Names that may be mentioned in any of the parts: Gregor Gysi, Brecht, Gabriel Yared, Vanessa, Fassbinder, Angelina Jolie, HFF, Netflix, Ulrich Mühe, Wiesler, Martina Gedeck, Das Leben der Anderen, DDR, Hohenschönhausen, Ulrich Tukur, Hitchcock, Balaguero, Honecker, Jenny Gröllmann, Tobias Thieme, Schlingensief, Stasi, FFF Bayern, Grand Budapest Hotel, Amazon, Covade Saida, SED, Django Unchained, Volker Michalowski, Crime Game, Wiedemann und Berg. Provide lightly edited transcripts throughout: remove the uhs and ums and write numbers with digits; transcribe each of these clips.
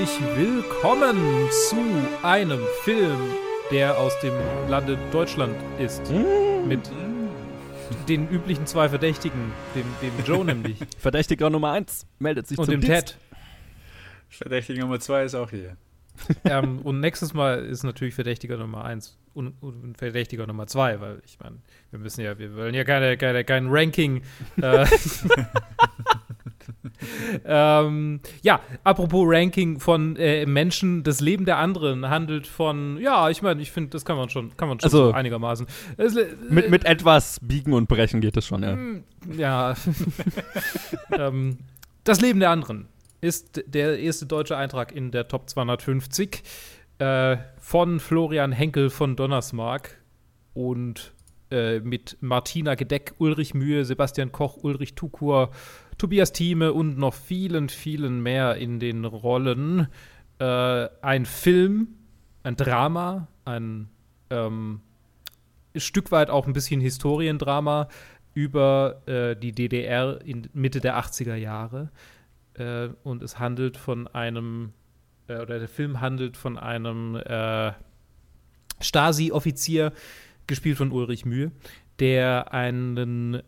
herzlich willkommen zu einem Film, der aus dem Lande Deutschland ist. Mit den üblichen zwei Verdächtigen, dem Joe nämlich. Verdächtiger Nummer 1 meldet sich und zum Ted. Verdächtiger Nummer 2 ist auch hier. Und nächstes Mal ist natürlich Verdächtiger Nummer 1 und Verdächtiger Nummer 2, weil ich meine, wir wollen ja kein Ranking. Ja, apropos Ranking von Menschen, das Leben der anderen handelt von, ja, ich meine, ich finde, das kann man schon also, so einigermaßen. Mit etwas Biegen und Brechen geht das schon, ja. Ja. Das Leben der anderen ist der erste deutsche Eintrag in der Top 250 von Florian Henckel von Donnersmarck und mit Martina Gedeck, Ulrich Mühe, Sebastian Koch, Ulrich Tukur, Tobias Thieme und noch vielen, vielen mehr in den Rollen. Ein Film, ein Drama, ein Stück weit auch ein bisschen Historiendrama über die DDR in Mitte der 80er Jahre. Und es handelt von einem, oder der Film handelt von einem Stasi-Offizier, gespielt von Ulrich Mühe, der einen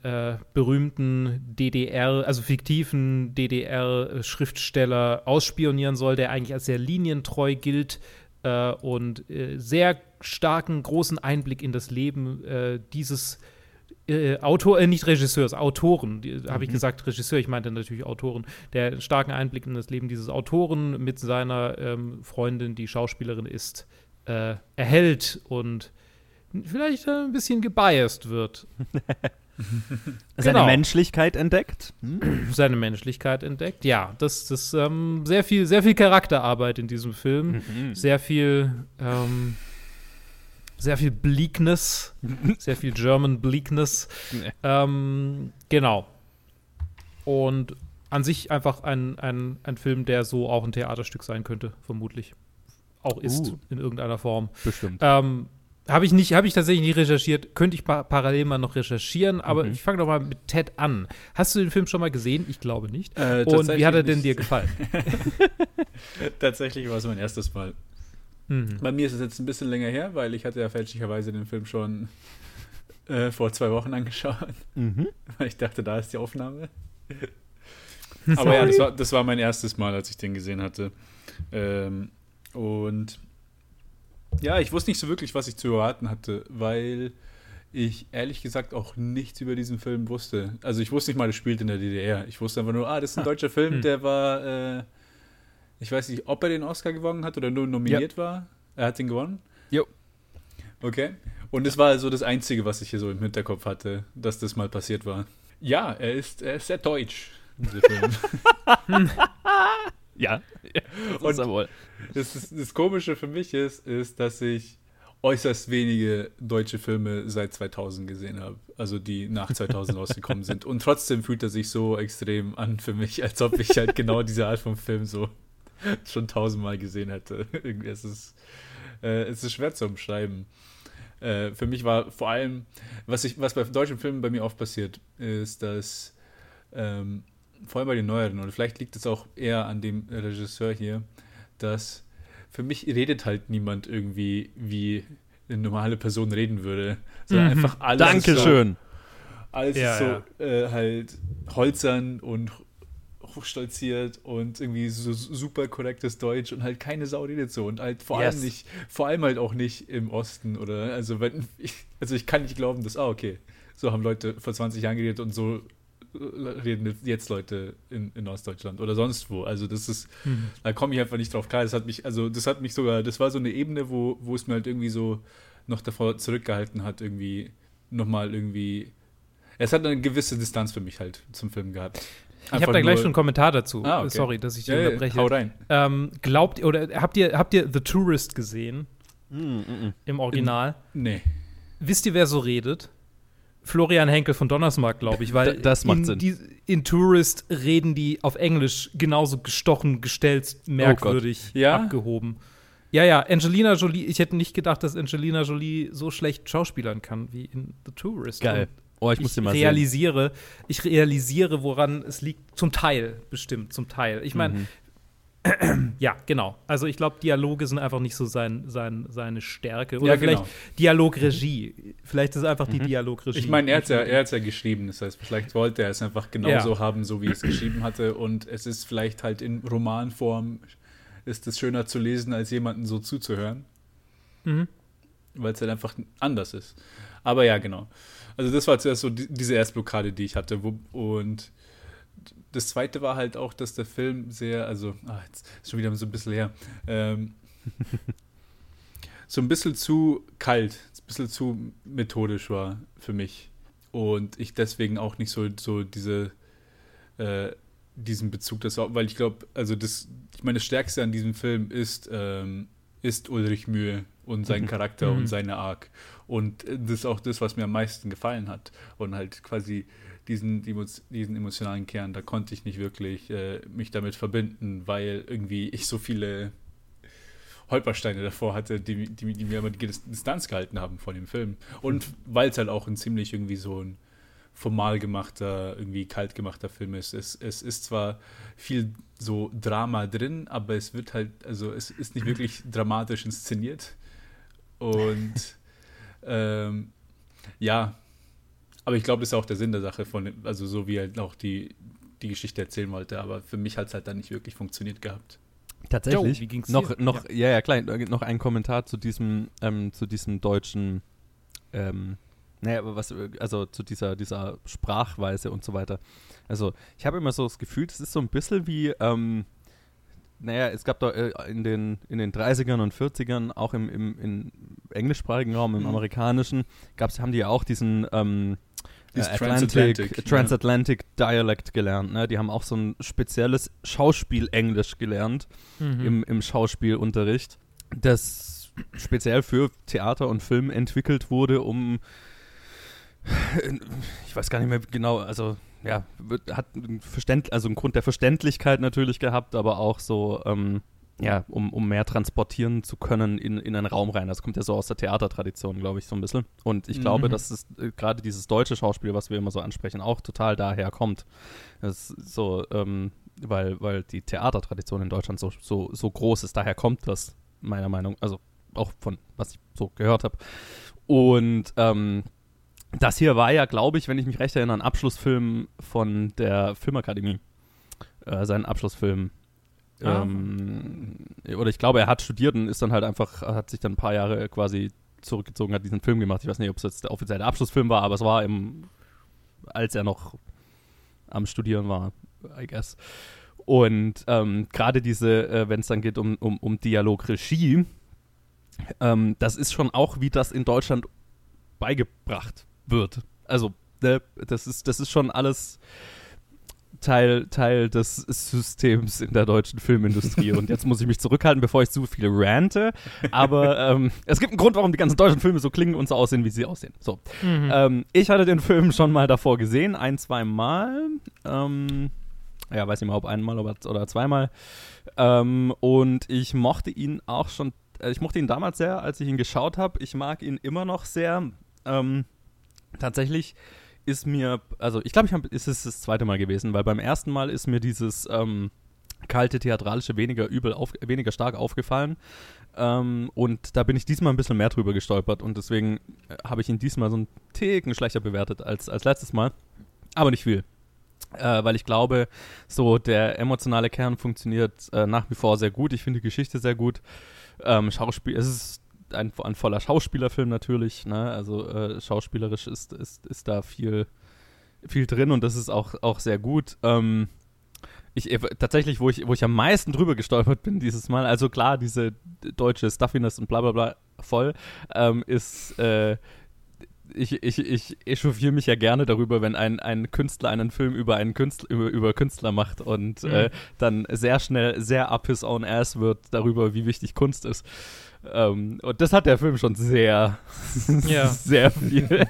berühmten DDR, also fiktiven DDR-Schriftsteller ausspionieren soll, der eigentlich als sehr linientreu gilt und sehr starken, großen Einblick in das Leben dieses Autoren, habe ich gesagt Regisseur, ich meinte natürlich Autoren, der starken Einblick in das Leben dieses Autoren mit seiner Freundin, die Schauspielerin ist, erhält und vielleicht ein bisschen gebiased wird. Seine genau. Menschlichkeit entdeckt. Seine Menschlichkeit entdeckt, ja. Das ist sehr viel Charakterarbeit in diesem Film. Mhm. Sehr viel Bleakness. Sehr viel German Bleakness. Nee. Genau. Und an sich einfach ein Film, der so auch ein Theaterstück sein könnte, vermutlich. Auch ist in irgendeiner Form. Bestimmt. Habe ich tatsächlich nicht recherchiert. Könnte ich parallel mal noch recherchieren, aber ich fange doch mal mit Ted an. Hast du den Film schon mal gesehen? Ich glaube nicht. Und wie hat er denn dir gefallen? Tatsächlich war es mein erstes Mal. Mhm. Bei mir ist es jetzt ein bisschen länger her, weil ich hatte ja fälschlicherweise den Film schon vor 2 Wochen angeschaut. Mhm. Ich dachte, da ist die Aufnahme. Aber ja, das war mein erstes Mal, als ich den gesehen hatte. Und ja, ich wusste nicht so wirklich, was ich zu erwarten hatte, weil ich ehrlich gesagt auch nichts über diesen Film wusste. Also ich wusste nicht mal, das spielt in der DDR. Ich wusste einfach nur, das ist ein deutscher Film, der war, ich weiß nicht, ob er den Oscar gewonnen hat oder nur nominiert war. Er hat den gewonnen? Jo. Okay. Und das war so das Einzige, was ich hier so im Hinterkopf hatte, dass das mal passiert war. Ja, er ist sehr deutsch, dieser Film. Ja, das ist er wohl. Das Komische für mich ist, dass ich äußerst wenige deutsche Filme seit 2000 gesehen habe, also die nach 2000 rausgekommen sind. Und trotzdem fühlt er sich so extrem an für mich, als ob ich halt genau diese Art von Film so schon 1000-mal gesehen hätte. Es ist schwer zu umschreiben. Für mich war vor allem, was bei deutschen Filmen bei mir oft passiert, ist, dass vor allem bei den Neueren, oder vielleicht liegt es auch eher an dem Regisseur hier, dass für mich redet halt niemand irgendwie, wie eine normale Person reden würde. Sondern einfach alles Dankeschön. Halt holzern und hochstolziert und irgendwie so super korrektes Deutsch und halt keine Sau redet so. Und halt vor allem halt auch nicht im Osten oder, also ich kann nicht glauben, dass, okay, so haben Leute vor 20 Jahren geredet und so reden jetzt Leute in Ostdeutschland oder sonst wo. Also das ist, da komme ich einfach nicht drauf klar. Das war so eine Ebene, wo es mir halt irgendwie so noch davor zurückgehalten hat, irgendwie nochmal irgendwie. Es hat eine gewisse Distanz für mich halt zum Film gehabt. Ich habe da gleich schon einen Kommentar dazu. Okay. Sorry, dass ich dich unterbreche. Hau rein. Habt ihr The Tourist gesehen? Im Original? Nee. Wisst ihr, wer so redet? Florian Henckel von Donnersmarck, glaube ich, weil das macht Sinn. In Tourist reden die auf Englisch genauso gestochen, gestelzt, merkwürdig, abgehoben. Ja, Angelina Jolie, ich hätte nicht gedacht, dass Angelina Jolie so schlecht schauspielern kann wie in The Tourist. Geil. Ich realisiere, woran es liegt. Zum Teil, bestimmt, zum Teil. Ich meine, Ja, genau. Also ich glaube, Dialoge sind einfach nicht so seine Stärke. Oder ja, genau. Vielleicht Dialogregie. Vielleicht ist es einfach die Dialogregie. Ich meine, er hat's ja geschrieben. Das heißt, vielleicht wollte er es einfach genauso haben, so wie er es geschrieben hatte. Und es ist vielleicht halt in Romanform, ist es schöner zu lesen, als jemanden so zuzuhören. Mhm. Weil es halt einfach anders ist. Aber ja, genau. Also das war zuerst so diese Erstblockade, die ich hatte. Und das Zweite war halt auch, dass der Film sehr, also, jetzt ist schon wieder so ein bisschen her, so ein bisschen zu kalt, ein bisschen zu methodisch war für mich. Und ich deswegen auch nicht so diesen Bezug, weil ich glaube, also das Stärkste an diesem Film ist Ulrich Mühe und sein Charakter und seine Arc. Und das ist auch das, was mir am meisten gefallen hat. Und halt quasi diesen emotionalen Kern, da konnte ich nicht wirklich mich damit verbinden, weil irgendwie ich so viele Holpersteine davor hatte, die mir immer die Distanz gehalten haben von dem Film. Und weil es halt auch ein ziemlich irgendwie so ein formal gemachter, irgendwie kalt gemachter Film ist. Es ist zwar viel so Drama drin, aber es wird halt, also es ist nicht wirklich dramatisch inszeniert. Und ja, aber ich glaube, das ist auch der Sinn der Sache, also so wie halt auch die Geschichte erzählen wollte. Aber für mich hat es halt dann nicht wirklich funktioniert gehabt. Tatsächlich. Wie ging's noch, ja, klar, noch ein Kommentar zu diesem deutschen, zu dieser Sprachweise und so weiter. Also ich habe immer so das Gefühl, das ist so ein bisschen wie, es gab da in den 30ern und 40ern, auch im englischsprachigen Raum, im amerikanischen, haben die ja auch diesen Transatlantic Dialect gelernt. Ne? Die haben auch so ein spezielles Schauspielenglisch gelernt im Schauspielunterricht, das speziell für Theater und Film entwickelt wurde, um, ich weiß gar nicht mehr genau, also ja, hat einen Grund der Verständlichkeit natürlich gehabt, aber auch so, um mehr transportieren zu können in einen Raum rein. Das kommt ja so aus der Theatertradition, glaube ich, so ein bisschen. Und ich glaube, dass es gerade dieses deutsche Schauspiel, was wir immer so ansprechen, auch total daher kommt. Das ist so, weil die Theatertradition in Deutschland so groß ist. Daher kommt das, meiner Meinung nach, also auch von, was ich so gehört habe. Und, das hier war ja, glaube ich, wenn ich mich recht erinnere, ein Abschlussfilm von der Filmakademie. Sein Abschlussfilm. Oder ich glaube, er hat studiert und ist dann halt einfach, hat sich dann ein paar Jahre quasi zurückgezogen, hat diesen Film gemacht. Ich weiß nicht, ob es jetzt der offizielle Abschlussfilm war, aber es war als er noch am Studieren war, I guess. Und gerade diese, wenn es dann geht um Dialogregie, das ist schon auch, wie das in Deutschland beigebracht wird. Also, das ist schon alles Teil des Systems in der deutschen Filmindustrie. Und jetzt muss ich mich zurückhalten, bevor ich zu viel rante. Aber es gibt einen Grund, warum die ganzen deutschen Filme so klingen und so aussehen, wie sie aussehen. So. Ich hatte den Film schon mal davor gesehen, 1-2 Mal. Weiß nicht mal, ob einmal oder zweimal. Und ich mochte ihn auch schon. Ich mochte ihn damals sehr, als ich ihn geschaut habe. Ich mag ihn immer noch sehr. Tatsächlich ist mir, also ich glaube, es ist das zweite Mal gewesen, weil beim ersten Mal ist mir dieses kalte Theatralische weniger stark aufgefallen. Und da bin ich diesmal ein bisschen mehr drüber gestolpert und deswegen habe ich ihn diesmal so einen Ticken schlechter bewertet als letztes Mal. Aber nicht viel. Weil ich glaube, so der emotionale Kern funktioniert nach wie vor sehr gut. Ich finde die Geschichte sehr gut. Schauspiel, es ist ein voller Schauspielerfilm natürlich, ne? Also schauspielerisch ist da viel drin und das ist auch sehr gut. Tatsächlich, wo ich am meisten drüber gestolpert bin dieses Mal, also klar, diese deutsche Stuffiness und bla bla bla voll, ist ich echauffiere mich ja gerne darüber, wenn ein Künstler einen Film über Künstler macht und dann sehr schnell sehr up his own ass wird darüber, wie wichtig Kunst ist. Und das hat der Film schon sehr, sehr viel.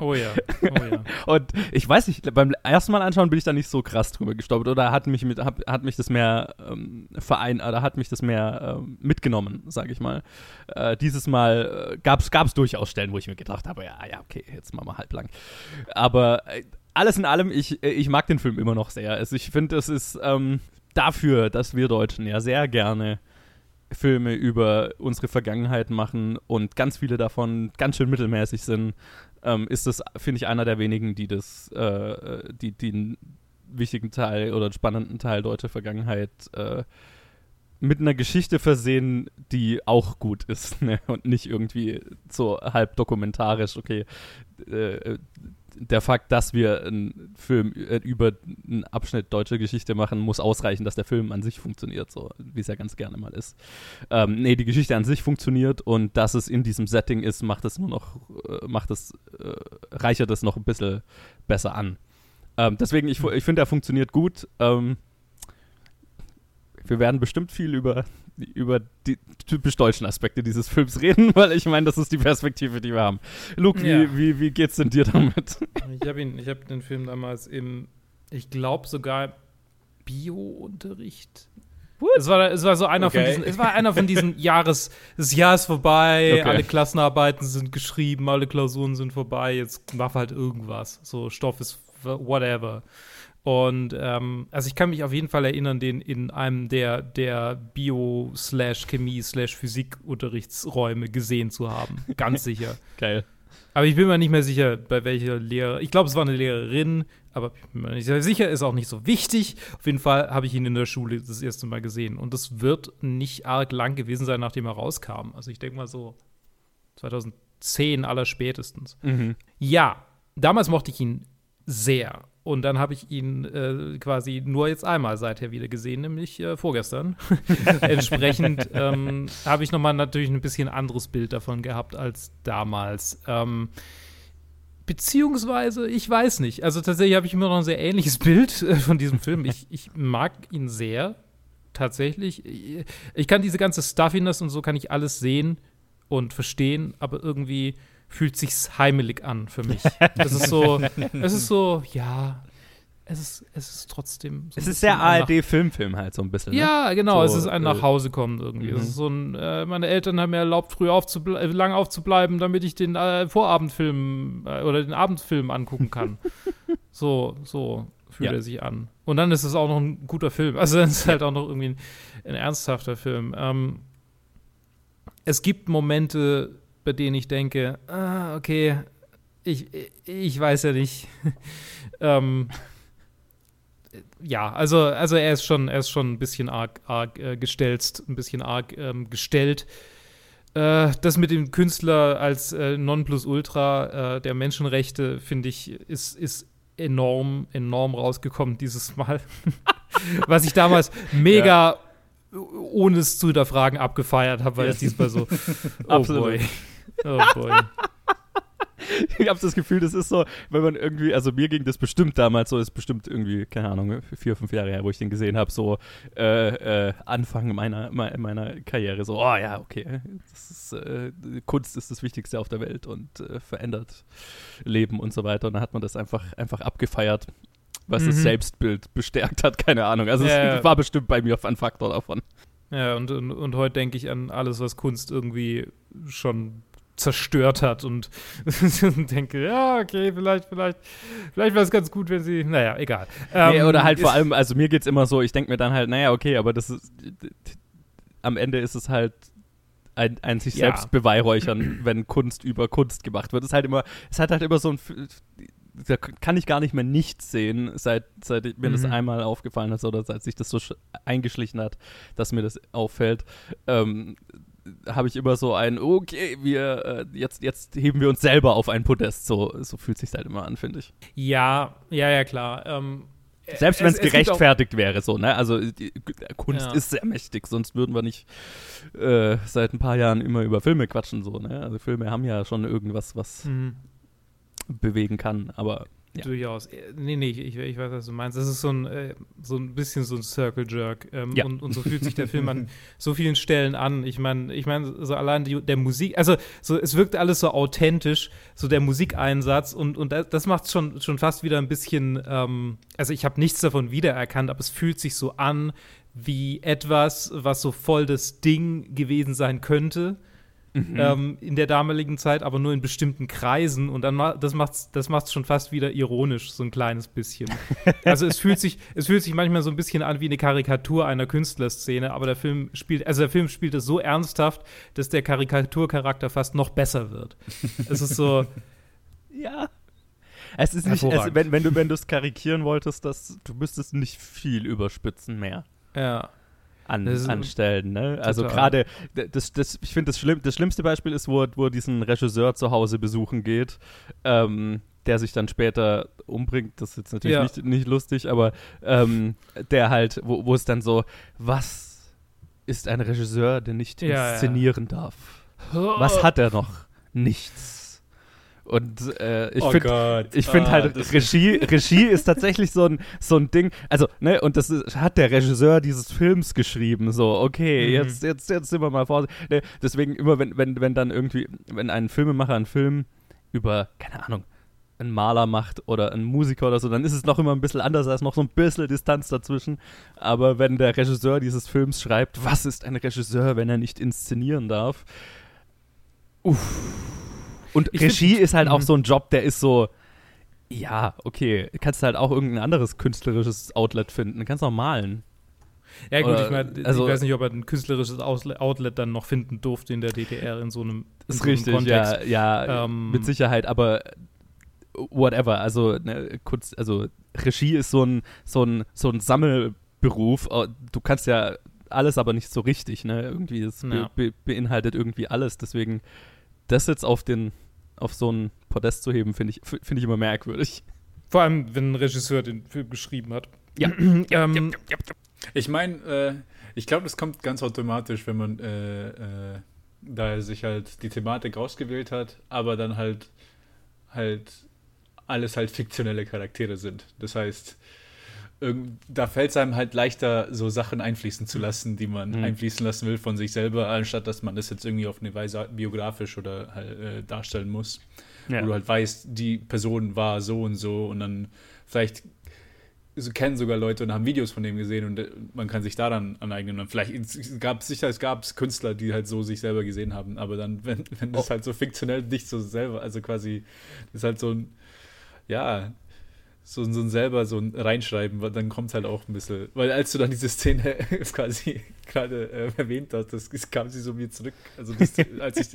Oh ja, oh ja. Und ich weiß nicht, beim ersten Mal anschauen bin ich da nicht so krass drüber gestolpert oder hat mich das mehr mitgenommen, sage ich mal. Dieses Mal gab's durchaus Stellen, wo ich mir gedacht habe, ja, okay, jetzt machen wir halblang. Aber alles in allem, ich mag den Film immer noch sehr. Also ich finde, es ist dafür, dass wir Deutschen ja sehr gerne Filme über unsere Vergangenheit machen und ganz viele davon ganz schön mittelmäßig sind, ist das, finde ich, einer der wenigen, die das, die einen wichtigen Teil oder einen spannenden Teil deutscher Vergangenheit mit einer Geschichte versehen, die auch gut ist, ne? Und nicht irgendwie so halb dokumentarisch, okay, der Fakt, dass wir einen Film über einen Abschnitt deutscher Geschichte machen, muss ausreichen, dass der Film an sich funktioniert, so wie es ja ganz gerne mal ist. Die Geschichte an sich funktioniert und dass es in diesem Setting ist, reichert es noch ein bisschen besser an. Deswegen, ich finde, er funktioniert gut. Wir werden bestimmt viel über die typisch deutschen Aspekte dieses Films reden, weil ich meine, das ist die Perspektive, die wir haben. Luke, wie geht's denn dir damit? Ich hab den Film damals ich glaube sogar Bio-Unterricht. Es war so einer von diesen, das Jahr ist vorbei, okay. Alle Klassenarbeiten sind geschrieben, alle Klausuren sind vorbei, jetzt mach halt irgendwas. So, Stoff ist whatever. Und also ich kann mich auf jeden Fall erinnern, den in einem der Bio-/Chemie/Physik-Unterrichtsräume gesehen zu haben. Ganz sicher. Geil. Aber ich bin mir nicht mehr sicher, bei welcher Lehrerin. Ich glaube, es war eine Lehrerin, aber ich bin mir nicht sehr sicher, ist auch nicht so wichtig. Auf jeden Fall habe ich ihn in der Schule das erste Mal gesehen. Und das wird nicht arg lang gewesen sein, nachdem er rauskam. Also ich denke mal so 2010 allerspätestens. Mhm. Ja, damals mochte ich ihn sehr. Und dann habe ich ihn quasi nur jetzt einmal seither wieder gesehen, nämlich vorgestern. Entsprechend habe ich nochmal natürlich ein bisschen anderes Bild davon gehabt als damals. Beziehungsweise, ich weiß nicht. Also tatsächlich habe ich immer noch ein sehr ähnliches Bild von diesem Film. Ich mag ihn sehr, tatsächlich. Ich kann diese ganze Stuffiness und so kann ich alles sehen und verstehen, aber irgendwie fühlt sich's heimelig an für mich. Es ist trotzdem so. Es ist der ARD-Filmfilm halt so ein bisschen. Ja, genau, so, es ist ein Nachhausekommen irgendwie. Es ist so ein, meine Eltern haben mir erlaubt, früh lang aufzubleiben, damit ich den Vorabendfilm oder den Abendfilm angucken kann. so fühlt er sich an. Und dann ist es auch noch ein guter Film. Also es ist halt auch noch irgendwie ein ernsthafter Film. Es gibt Momente, bei denen ich denke, okay, ich weiß ja nicht. Also er ist schon ein bisschen arg gestelzt, ein bisschen arg gestellt. Das mit dem Künstler als Nonplusultra der Menschenrechte, finde ich, ist enorm rausgekommen dieses Mal. Was ich damals mega ohne es zu hinterfragen abgefeiert habe, weil es diesmal so Oh boy. Ich habe das Gefühl, das ist so, wenn man irgendwie, also mir ging das bestimmt damals so, ist bestimmt irgendwie, keine Ahnung, 4, 5 Jahre her, wo ich den gesehen habe, so Anfang meiner Karriere, so, oh ja, okay, das ist, Kunst ist das Wichtigste auf der Welt und verändert Leben und so weiter. Und dann hat man das einfach abgefeiert, was das Selbstbild bestärkt hat, keine Ahnung. Also es war bestimmt bei mir auf einen Faktor davon. Ja, und heute denke ich an alles, was Kunst irgendwie schon zerstört hat und denke, ja, okay, vielleicht wäre es ganz gut, wenn sie, naja, egal. Oder halt vor allem, also mir geht's immer so, ich denke mir dann halt, naja, okay, aber das ist, am Ende ist es halt ein sich selbst beweihräuchern, wenn Kunst über Kunst gemacht wird. Es hat halt immer so ein, da kann ich gar nicht mehr nichts sehen, seit mir das einmal aufgefallen ist oder seit sich das so eingeschlichen hat, dass mir das auffällt, habe ich immer so ein, okay, wir jetzt heben wir uns selber auf ein Podest, so fühlt es sich halt immer an, finde ich. Ja, klar. Selbst wenn es gerechtfertigt wäre, so, ne? Also die Kunst ist sehr mächtig, sonst würden wir nicht seit ein paar Jahren immer über Filme quatschen, so, ne? Also Filme haben ja schon irgendwas, was bewegen kann, aber ja. Durchaus. Nee, ich weiß, was du meinst. Das ist so ein bisschen so ein Circle-Jerk. Und so fühlt sich der Film an so vielen Stellen an. Ich meine, so allein der Musik, also so, es wirkt alles so authentisch, so der Musikeinsatz und das macht schon fast wieder ein bisschen, also ich habe nichts davon wiedererkannt, aber es fühlt sich so an wie etwas, was so voll das Ding gewesen sein könnte. in der damaligen Zeit, aber nur in bestimmten Kreisen. Und dann das macht's schon fast wieder ironisch, so ein kleines bisschen. Also es fühlt sich manchmal so ein bisschen an wie eine Karikatur einer Künstlerszene, aber der Film spielt es so ernsthaft, dass der Karikaturcharakter fast noch besser wird. Es ist so ja. Es ist nicht, wenn du es karikieren wolltest, du müsstest nicht viel überspitzen mehr. Ja. Anstellen, ne? Also gerade, ich finde das schlimmste Beispiel ist, wo er diesen Regisseur zu Hause besuchen geht, der sich dann später umbringt, das ist jetzt natürlich nicht lustig, aber der halt, wo es dann so, was ist ein Regisseur, der nicht inszenieren darf? Was hat er noch? Nichts. Und ich finde halt, Regie ist tatsächlich so ein Ding. Also, ne, und das hat der Regisseur dieses Films geschrieben. So, okay, jetzt sind wir mal vorsichtig. Ne, deswegen immer, wenn dann irgendwie, wenn ein Filmemacher einen Film über, keine Ahnung, einen Maler macht oder einen Musiker oder so, dann ist es noch immer ein bisschen anders, da ist noch so ein bisschen Distanz dazwischen. Aber wenn der Regisseur dieses Films schreibt, was ist ein Regisseur, wenn er nicht inszenieren darf? Uff. Und Regie ist halt auch so ein Job, der ist so, ja, okay, kannst halt auch irgendein anderes künstlerisches Outlet finden, kannst auch malen. Ja gut, ich weiß nicht, ob er ein künstlerisches Outlet dann noch finden durfte in der DDR in so einem Kontext. Ist richtig, ja, mit Sicherheit, aber whatever, also, ne, Kunst, also Regie ist so ein Sammelberuf, du kannst ja alles, aber nicht so richtig, ne, irgendwie, das beinhaltet irgendwie alles, deswegen das jetzt auf so einen Podest zu heben, finde ich immer merkwürdig. Vor allem, wenn ein Regisseur den Film geschrieben hat. Ja. Ich meine, ich glaube, das kommt ganz automatisch, wenn man, da er sich halt die Thematik rausgewählt hat, aber dann halt alles halt fiktionelle Charaktere sind. Das heißt, da fällt es einem halt leichter, so Sachen einfließen zu lassen, die man einfließen lassen will von sich selber, anstatt dass man das jetzt irgendwie auf eine Weise biografisch oder halt, darstellen muss. Ja. Wo du halt weißt, die Person war so und so und dann vielleicht so kennen sogar Leute und haben Videos von dem gesehen und man kann sich daran aneignen. Und vielleicht es gab Künstler, die halt so sich selber gesehen haben, aber dann, wenn das halt so fiktionell nicht so selber, also quasi, das ist halt so ein, ja, so ein selber so ein Reinschreiben, weil dann kommt es halt auch ein bisschen, weil als du dann diese Szene quasi gerade erwähnt hast, das kam sie so mir zurück, also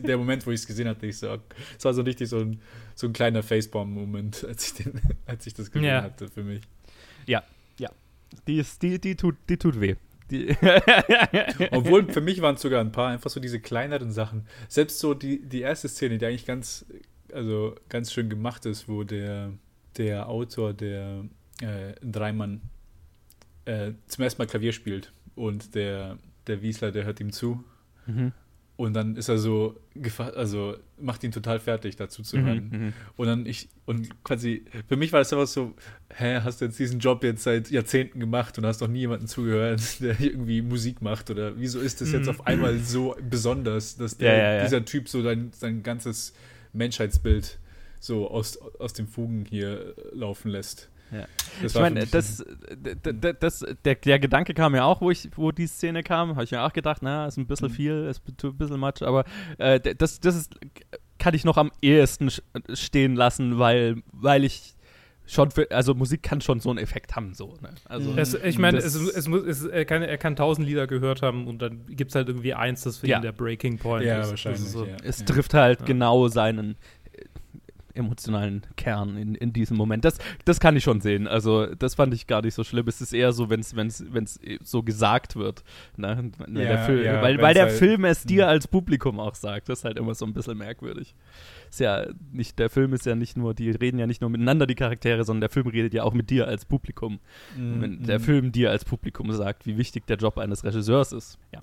der Moment, wo ich es gesehen hatte, ich so, es war so richtig so ein kleiner Facepalm-Moment, als ich das gesehen hatte für mich. Ja, die tut weh. Obwohl, für mich waren es sogar ein paar, einfach so diese kleineren Sachen, selbst so die erste Szene, die eigentlich ganz schön gemacht ist, wo der Autor der Dreimann zum ersten Mal Klavier spielt und der Wiesler, der hört ihm zu und dann ist er so also macht ihn total fertig, dazu zu hören. Und dann quasi für mich war das einfach so, hast du jetzt diesen Job jetzt seit Jahrzehnten gemacht und hast noch nie jemanden zugehört, der irgendwie Musik macht, oder wieso ist das jetzt auf einmal so besonders, dass dieser Typ so sein ganzes Menschheitsbild so aus den Fugen hier laufen lässt. Ja. Ich meine, der Gedanke kam ja auch, wo die Szene kam, habe ich mir auch gedacht, na, ist ein bisschen viel, ist ein bisschen much, aber kann ich noch am ehesten stehen lassen, weil ich schon Musik kann schon so einen Effekt haben, so. Ne? Also, ich meine, er kann 1000 Lieder gehört haben und dann gibt es halt irgendwie eins, das für ihn der Breaking Point ist. Wahrscheinlich, das ist so, es trifft halt genau seinen emotionalen Kern in diesem Moment. Das kann ich schon sehen. Also, das fand ich gar nicht so schlimm. Es ist eher so, wenn es so gesagt wird. Ne? Weil der Film es dir als Publikum auch sagt. Das ist halt immer so ein bisschen merkwürdig. Ist ja nicht, der Film ist ja nicht nur, die reden ja nicht nur miteinander, die Charaktere, sondern der Film redet ja auch mit dir als Publikum. Wenn der Film dir als Publikum sagt, wie wichtig der Job eines Regisseurs ist. Ja.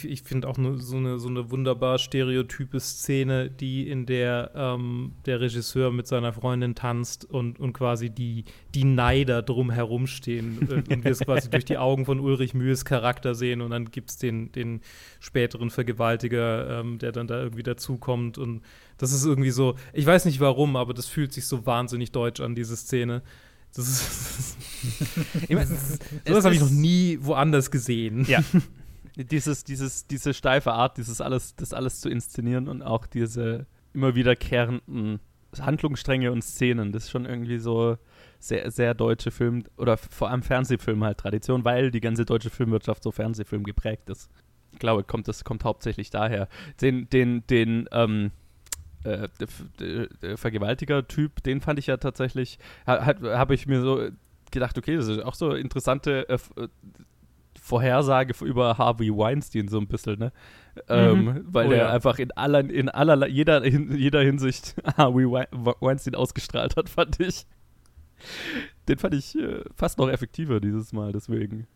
Ich finde auch so eine wunderbar stereotype Szene, die in der der Regisseur mit seiner Freundin tanzt und quasi die Neider drum herumstehen und wir es quasi durch die Augen von Ulrich Mühes Charakter sehen und dann gibt es den späteren Vergewaltiger, der dann da irgendwie dazukommt und das ist irgendwie so, ich weiß nicht warum, aber das fühlt sich so wahnsinnig deutsch an, diese Szene. Das ist sowas habe ich noch nie woanders gesehen. Ja. Diese steife Art, das alles zu inszenieren und auch diese immer wiederkehrenden Handlungsstränge und Szenen, das ist schon irgendwie so sehr, sehr deutsche Film oder vor allem Fernsehfilm halt Tradition, weil die ganze deutsche Filmwirtschaft so Fernsehfilm geprägt ist. Ich glaube, das kommt hauptsächlich daher. Den Vergewaltiger-Typ, den fand ich ja tatsächlich, habe ich mir so gedacht, okay, das ist auch so interessante Vorhersage über Harvey Weinstein so ein bisschen, ne? Weil der einfach in jeder Hinsicht Harvey Weinstein ausgestrahlt hat, fand ich. Den fand ich fast noch effektiver dieses Mal, deswegen.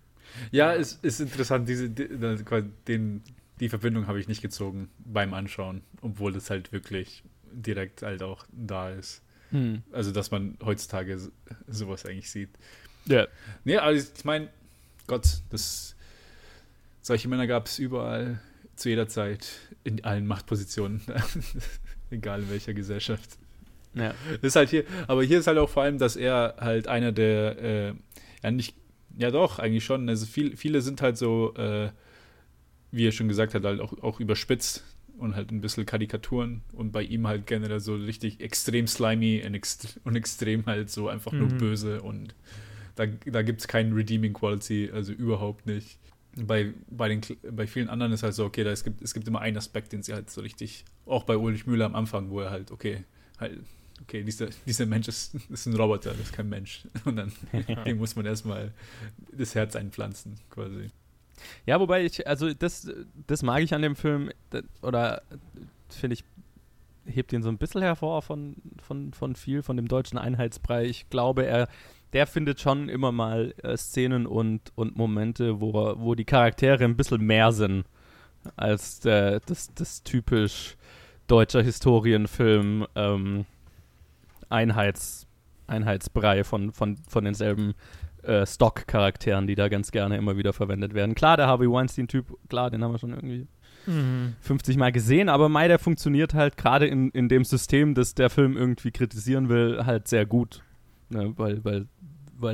Ja, es ist interessant, die Verbindung habe ich nicht gezogen beim Anschauen, obwohl das halt wirklich direkt halt auch da ist. Hm. Also, dass man heutzutage sowas eigentlich sieht. Ja. Yeah. Nee, aber ich meine, Gott, solche Männer gab es überall, zu jeder Zeit, in allen Machtpositionen, egal in welcher Gesellschaft. Ja. Das ist halt hier, aber hier ist halt auch vor allem, dass er halt einer der, eigentlich schon, also viele sind halt so, wie er schon gesagt hat, halt auch überspitzt und halt ein bisschen Karikaturen und bei ihm halt generell so richtig extrem slimy und extrem halt so einfach nur böse und da gibt es keinen Redeeming Quality, also überhaupt nicht. Bei vielen anderen ist halt so, okay, es gibt immer einen Aspekt, den sie halt so richtig, auch bei Ulrich Mühe am Anfang, wo er halt, okay, dieser Mensch ist ein Roboter, das ist kein Mensch. Und dann dem muss man erstmal das Herz einpflanzen, quasi. Ja, wobei das mag ich an dem Film, oder finde ich, hebt ihn so ein bisschen hervor von dem deutschen Einheitsbrei. Ich glaube, der findet schon immer mal Szenen und Momente, wo die Charaktere ein bisschen mehr sind als das typisch deutscher Historienfilm Einheitsbrei von denselben Stock-Charakteren, die da ganz gerne immer wieder verwendet werden. Klar, der Harvey Weinstein-Typ, den haben wir schon irgendwie 50 Mal gesehen, aber der funktioniert halt gerade in dem System, das der Film irgendwie kritisieren will, halt sehr gut. Ne? Weil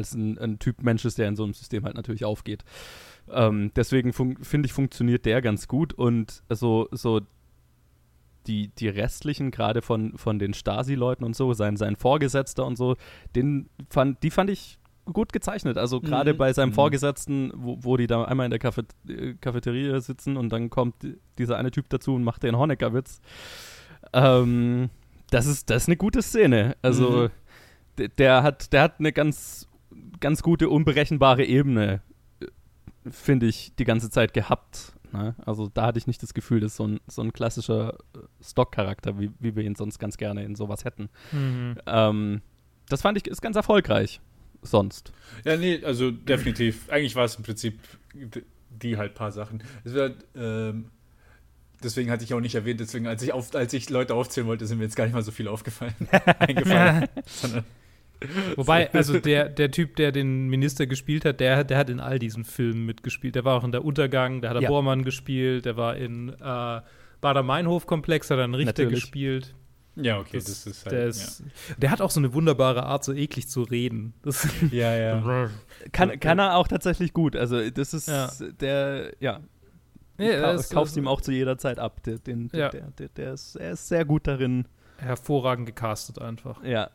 es ein Typ Mensch ist, der in so einem System halt natürlich aufgeht. Deswegen finde ich, funktioniert der ganz gut und so die restlichen, gerade von den Stasi-Leuten und so, sein Vorgesetzter und so, die fand ich gut gezeichnet. Also gerade bei seinem Vorgesetzten, wo die da einmal in der Cafeteria sitzen und dann kommt dieser eine Typ dazu und macht den Honecker-Witz. Das ist eine gute Szene. Also der hat eine ganz, ganz gute, unberechenbare Ebene, finde ich, die ganze Zeit gehabt. Also da hatte ich nicht das Gefühl, dass so ein klassischer Stock-Charakter, wie wir ihn sonst ganz gerne in sowas hätten. Das fand ich, ist ganz erfolgreich sonst. Ja, nee, also definitiv. Eigentlich war es im Prinzip die halt paar Sachen. Es wird deswegen hatte ich auch nicht erwähnt, deswegen als ich Leute aufzählen wollte, sind mir jetzt gar nicht mal so viel eingefallen. Wobei, also der Typ, der den Minister gespielt hat, der hat in all diesen Filmen mitgespielt. Der war auch in Der Untergang, der hat der Bormann gespielt, der war in Bader-Meinhof-Komplex, hat einen Richter gespielt. Ja, okay, das ist halt. Der hat auch so eine wunderbare Art, so eklig zu reden. Das ja. kann er auch tatsächlich gut. Also, das ist ich kauf's ihm auch zu jeder Zeit ab. Er ist sehr gut darin. Hervorragend gecastet einfach. Ja.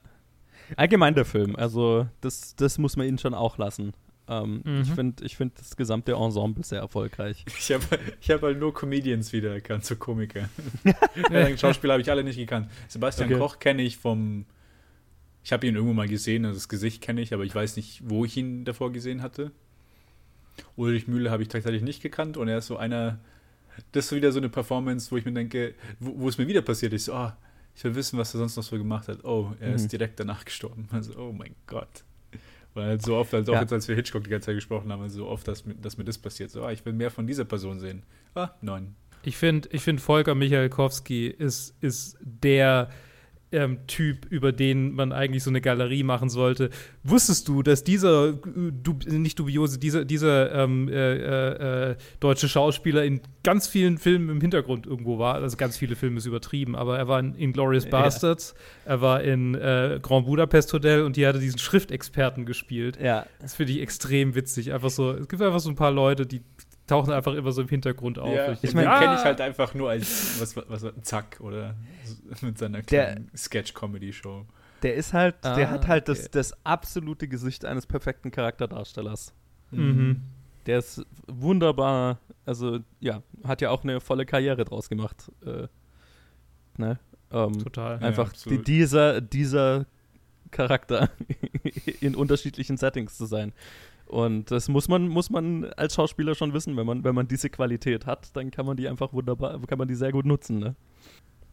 Allgemein der Film, also das muss man ihnen schon auch lassen. Ich finde das gesamte Ensemble sehr erfolgreich. Ich hab halt nur Comedians wiedererkannt, so Komiker. Schauspieler habe ich alle nicht gekannt. Sebastian Koch kenne ich ich habe ihn irgendwo mal gesehen, also das Gesicht kenne ich, aber ich weiß nicht, wo ich ihn davor gesehen hatte. Ulrich Mühle habe ich tatsächlich nicht gekannt und er ist so einer, das ist so wieder so eine Performance, wo ich mir denke, wo es mir wieder passiert ist, ich will wissen, was er sonst noch so gemacht hat. Oh, er ist direkt danach gestorben. Also, oh mein Gott. Weil halt so oft, halt auch jetzt, als wir Hitchcock die ganze Zeit gesprochen haben, so oft, dass mir das passiert. So, ich will mehr von dieser Person sehen. Nein. Ich find Volker Michalowski ist der Typ, über den man eigentlich so eine Galerie machen sollte. Wusstest du, dass dieser deutsche Schauspieler in ganz vielen Filmen im Hintergrund irgendwo war? Also ganz viele Filme ist übertrieben, aber er war in Inglourious Bastards, er war in Grand Budapest Hotel und hier hat er diesen Schriftexperten gespielt. Ja. Das finde ich extrem witzig. Einfach so, es gibt einfach so ein paar Leute, die tauchen einfach immer so im Hintergrund auf. Ja, ich meine, kenne ich halt einfach nur als was Zack oder mit seiner kleinen Sketch-Comedy-Show. Der ist halt, der hat halt das absolute Gesicht eines perfekten Charakterdarstellers. Mhm. Der ist wunderbar, also ja, hat ja auch eine volle Karriere draus gemacht. Ne? Total. Einfach ja, dieser Charakter in unterschiedlichen Settings zu sein. Und das muss man als Schauspieler schon wissen, wenn man diese Qualität hat, dann kann man die einfach wunderbar, kann man die sehr gut nutzen, ne?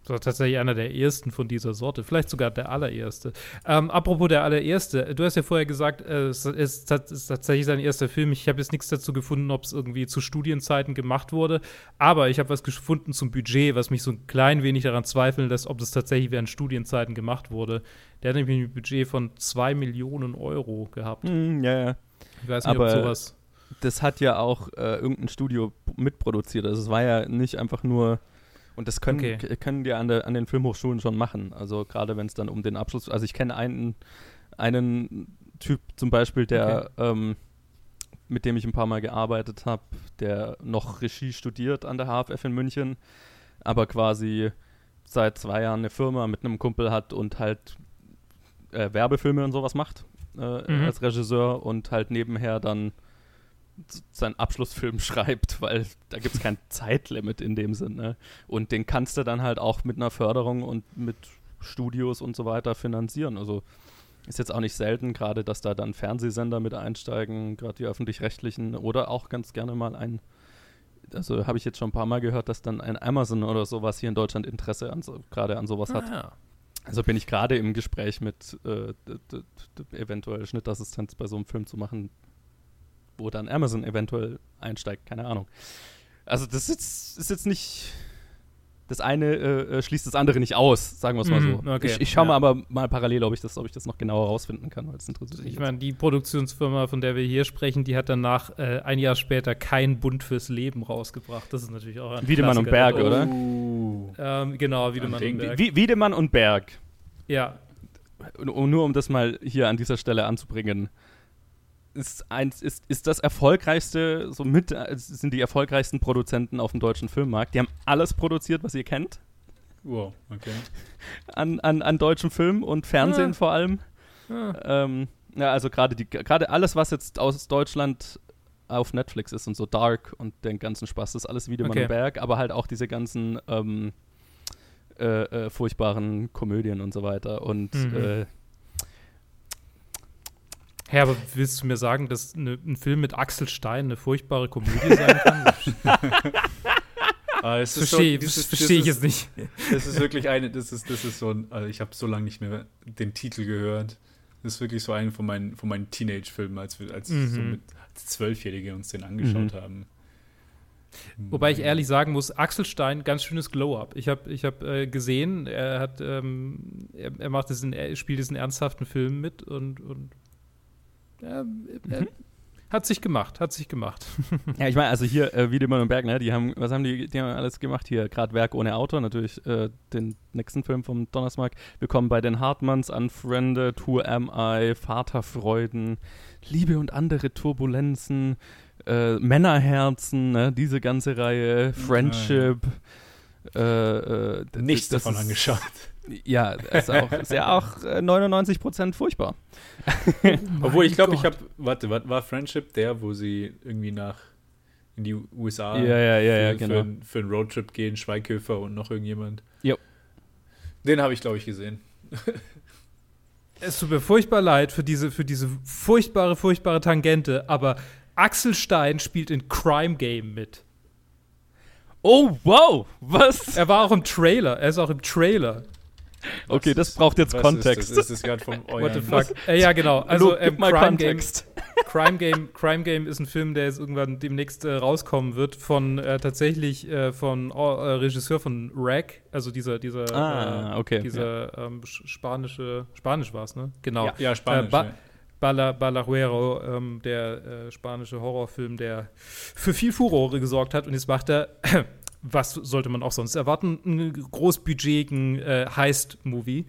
Das war tatsächlich einer der ersten von dieser Sorte, vielleicht sogar der allererste. Apropos der allererste, du hast ja vorher gesagt, es ist tatsächlich sein erster Film. Ich habe jetzt nichts dazu gefunden, ob es irgendwie zu Studienzeiten gemacht wurde, aber ich habe was gefunden zum Budget, was mich so ein klein wenig daran zweifeln lässt, ob das tatsächlich während Studienzeiten gemacht wurde. Der hat nämlich ein Budget von 2 Millionen Euro gehabt. Ja. Ich weiß nicht, aber ob sowas. Das hat ja auch irgendein Studio mitproduziert. Also es war ja nicht einfach nur. Und das können die an den Filmhochschulen schon machen. Also gerade wenn es dann um den Abschluss. Also ich kenne einen Typ zum Beispiel, der mit dem ich ein paar Mal gearbeitet habe, der noch Regie studiert an der HFF in München, aber quasi seit 2 Jahren eine Firma mit einem Kumpel hat und halt Werbefilme und sowas macht als Regisseur und halt nebenher dann seinen Abschlussfilm schreibt, weil da gibt es kein Zeitlimit in dem Sinn, ne? Und den kannst du dann halt auch mit einer Förderung und mit Studios und so weiter finanzieren. Also ist jetzt auch nicht selten, gerade dass da dann Fernsehsender mit einsteigen, gerade die öffentlich-rechtlichen oder auch ganz gerne mal also habe ich jetzt schon ein paar Mal gehört, dass dann ein Amazon oder sowas hier in Deutschland Interesse an sowas hat. Ja. Also bin ich gerade im Gespräch mit eventuell Schnittassistenz bei so einem Film zu machen, wo dann Amazon eventuell einsteigt, keine Ahnung. Also das ist jetzt nicht, das eine schließt das andere nicht aus, sagen wir es mal so. Okay. Ich schaue mal aber mal parallel, ob ich das noch genauer rausfinden kann, weil es interessiert mich. Ich meine, die Produktionsfirma, von der wir hier sprechen, die hat danach ein Jahr später kein Bund fürs Leben rausgebracht. Das ist natürlich auch ein Wiedemann und Berg, oder? Genau, Wiedemann und Berg. Wiedemann und Berg. Ja. Nur um das mal hier an dieser Stelle anzubringen. Ist das erfolgreichste, sind die erfolgreichsten Produzenten auf dem deutschen Filmmarkt. Die haben alles produziert, was ihr kennt. Wow, okay. An deutschem Film und Fernsehen vor allem. Ja. Also gerade alles, was jetzt aus Deutschland auf Netflix ist und so Dark und den ganzen Spaß, das ist alles Wiedemann und Berg, aber halt auch diese ganzen furchtbaren Komödien und so weiter und Hä, aber willst du mir sagen, dass ein Film mit Axel Stein eine furchtbare Komödie sein kann? Verstehe ich jetzt nicht. Das ist wirklich das ist so ein, also ich habe so lange nicht mehr den Titel gehört. Das ist wirklich so ein von meinen Teenage-Filmen, als Zwölfjährige uns den angeschaut haben. Wobei ich ehrlich sagen muss, Axel Stein, ganz schönes Glow-Up. Ich hab gesehen, er macht spielt diesen ernsthaften Film mit und hat sich gemacht. Ja, ich meine, also hier Wiedemann und Berg, ne, die haben alles gemacht hier, gerade Werk ohne Autor, natürlich den nächsten Film vom Donnersmarck. Wir kommen bei den Hartmanns, Unfriended, Who Am I, Vaterfreuden, Liebe und andere Turbulenzen, Männerherzen, ne, diese ganze Reihe, Friendship. Nichts davon angeschaut. Ja, ist ja auch 99% furchtbar. Oh obwohl, ich glaube, war Friendship der, wo sie irgendwie in die USA für einen Roadtrip gehen, Schweighöfer und noch irgendjemand. Jo. Den habe ich, glaube ich, gesehen. Es tut mir furchtbar leid für diese furchtbare Tangente, aber Axel Stein spielt in Crime Game mit. Oh, wow, was? Er ist auch im Trailer. Okay, das braucht jetzt Kontext. Ist das gerade vom What the fuck? Ja, genau. Also gib mal Kontext. Crime Game ist ein Film, der jetzt irgendwann demnächst rauskommen wird von Regisseur von Rag, also Spanisch war es, ne? Genau. Ja, Spanisch. Balaguero, der spanische Horrorfilm, der für viel Furore gesorgt hat. Und jetzt macht er was sollte man auch sonst erwarten? Ein großbudgetigen Heist-Movie,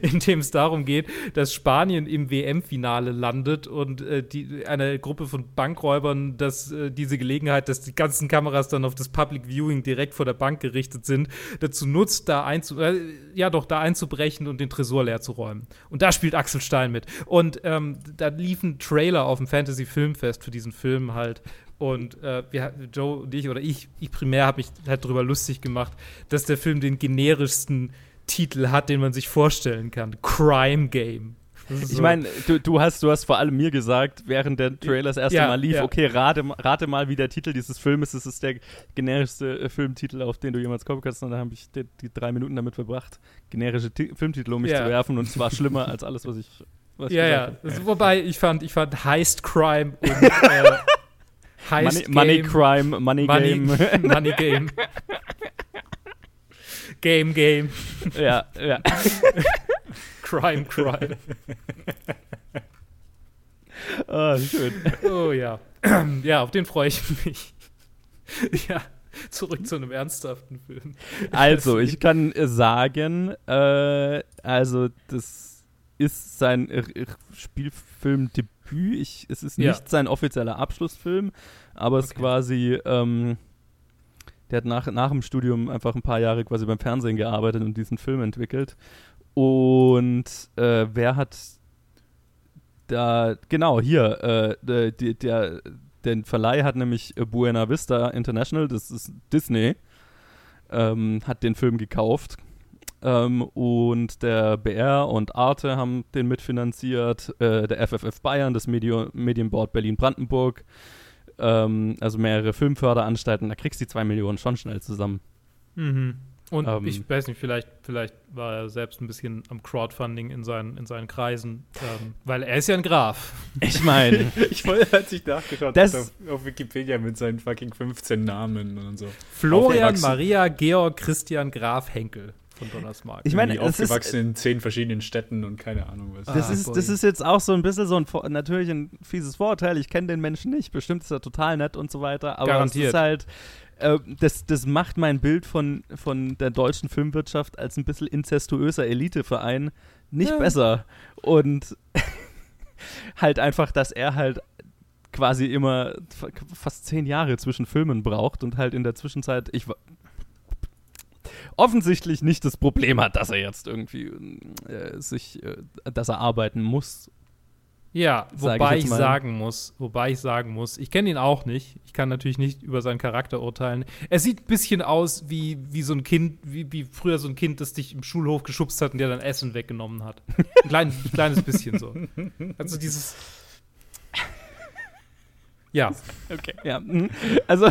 in dem es darum geht, dass Spanien im WM-Finale landet und eine Gruppe von Bankräubern, diese Gelegenheit, dass die ganzen Kameras dann auf das Public Viewing direkt vor der Bank gerichtet sind, dazu nutzt, da einzubrechen und den Tresor leer zu räumen. Und da spielt Axel Stein mit. Und da lief ein Trailer auf dem Fantasy-Filmfest für diesen Film halt. Und Joe und ich primär habe mich halt drüber lustig gemacht, dass der Film den generischsten Titel hat, den man sich vorstellen kann. Crime Game. Ich meine, du hast vor allem mir gesagt, während der Trailer das erste Mal lief, okay, rate mal, wie der Titel dieses Films ist. Es ist der generischste Filmtitel, auf den du jemals kommen kannst. Und da habe ich die 3 Minuten damit verbracht, generische Filmtitel um mich zu werfen. Und es war schlimmer als alles, was ich gesagt habe. Also, wobei, ich fand Heist Crime und Heist Money Crime, Money Game. Game. Ja. Crime. Oh, schön. Oh, ja. Ja, auf den freue ich mich. Ja, zurück zu einem ernsthaften Film. Also, ich kann sagen, das ist sein Spielfilmdebüt. Es ist nicht sein offizieller Abschlussfilm, aber es ist quasi der hat nach dem Studium einfach ein paar Jahre quasi beim Fernsehen gearbeitet und diesen Film entwickelt. Und wer hat da, genau, hier, den Verleih hat nämlich Buena Vista International, das ist Disney, hat den Film gekauft. Und der BR und Arte haben den mitfinanziert, der FFF Bayern, das Medienboard Berlin-Brandenburg, also mehrere Filmförderanstalten, da kriegst du die 2 Millionen schon schnell zusammen. Mhm. Und ich weiß nicht, vielleicht war er selbst ein bisschen am Crowdfunding in seinen Kreisen, weil er ist ja ein Graf. Ich meine. Ich wollte, als ich nachgeschaut habe, auf Wikipedia mit seinen fucking 15 Namen und so. Florian, Maria, Georg, Christian, Graf, Henckel von Donnersmarck. Ich meine, aufgewachsen in 10 verschiedenen Städten und keine Ahnung was. Das ist jetzt auch so ein bisschen natürlich ein fieses Vorurteil. Ich kenne den Menschen nicht, bestimmt ist er total nett und so weiter. Aber garantiert. Es ist halt Das macht mein Bild von der deutschen Filmwirtschaft als ein bisschen inzestuöser Eliteverein nicht besser. Und halt einfach, dass er halt quasi immer fast 10 Jahre zwischen Filmen braucht und halt in der Zwischenzeit offensichtlich nicht das Problem hat, dass er jetzt irgendwie dass er arbeiten muss. Ja, wobei ich sagen muss, ich kenne ihn auch nicht. Ich kann natürlich nicht über seinen Charakter urteilen. Er sieht ein bisschen aus wie so ein Kind, wie früher so ein Kind, das dich im Schulhof geschubst hat und dir dein Essen weggenommen hat. Ein kleines bisschen so. Also dieses ja. Okay. Ja. Also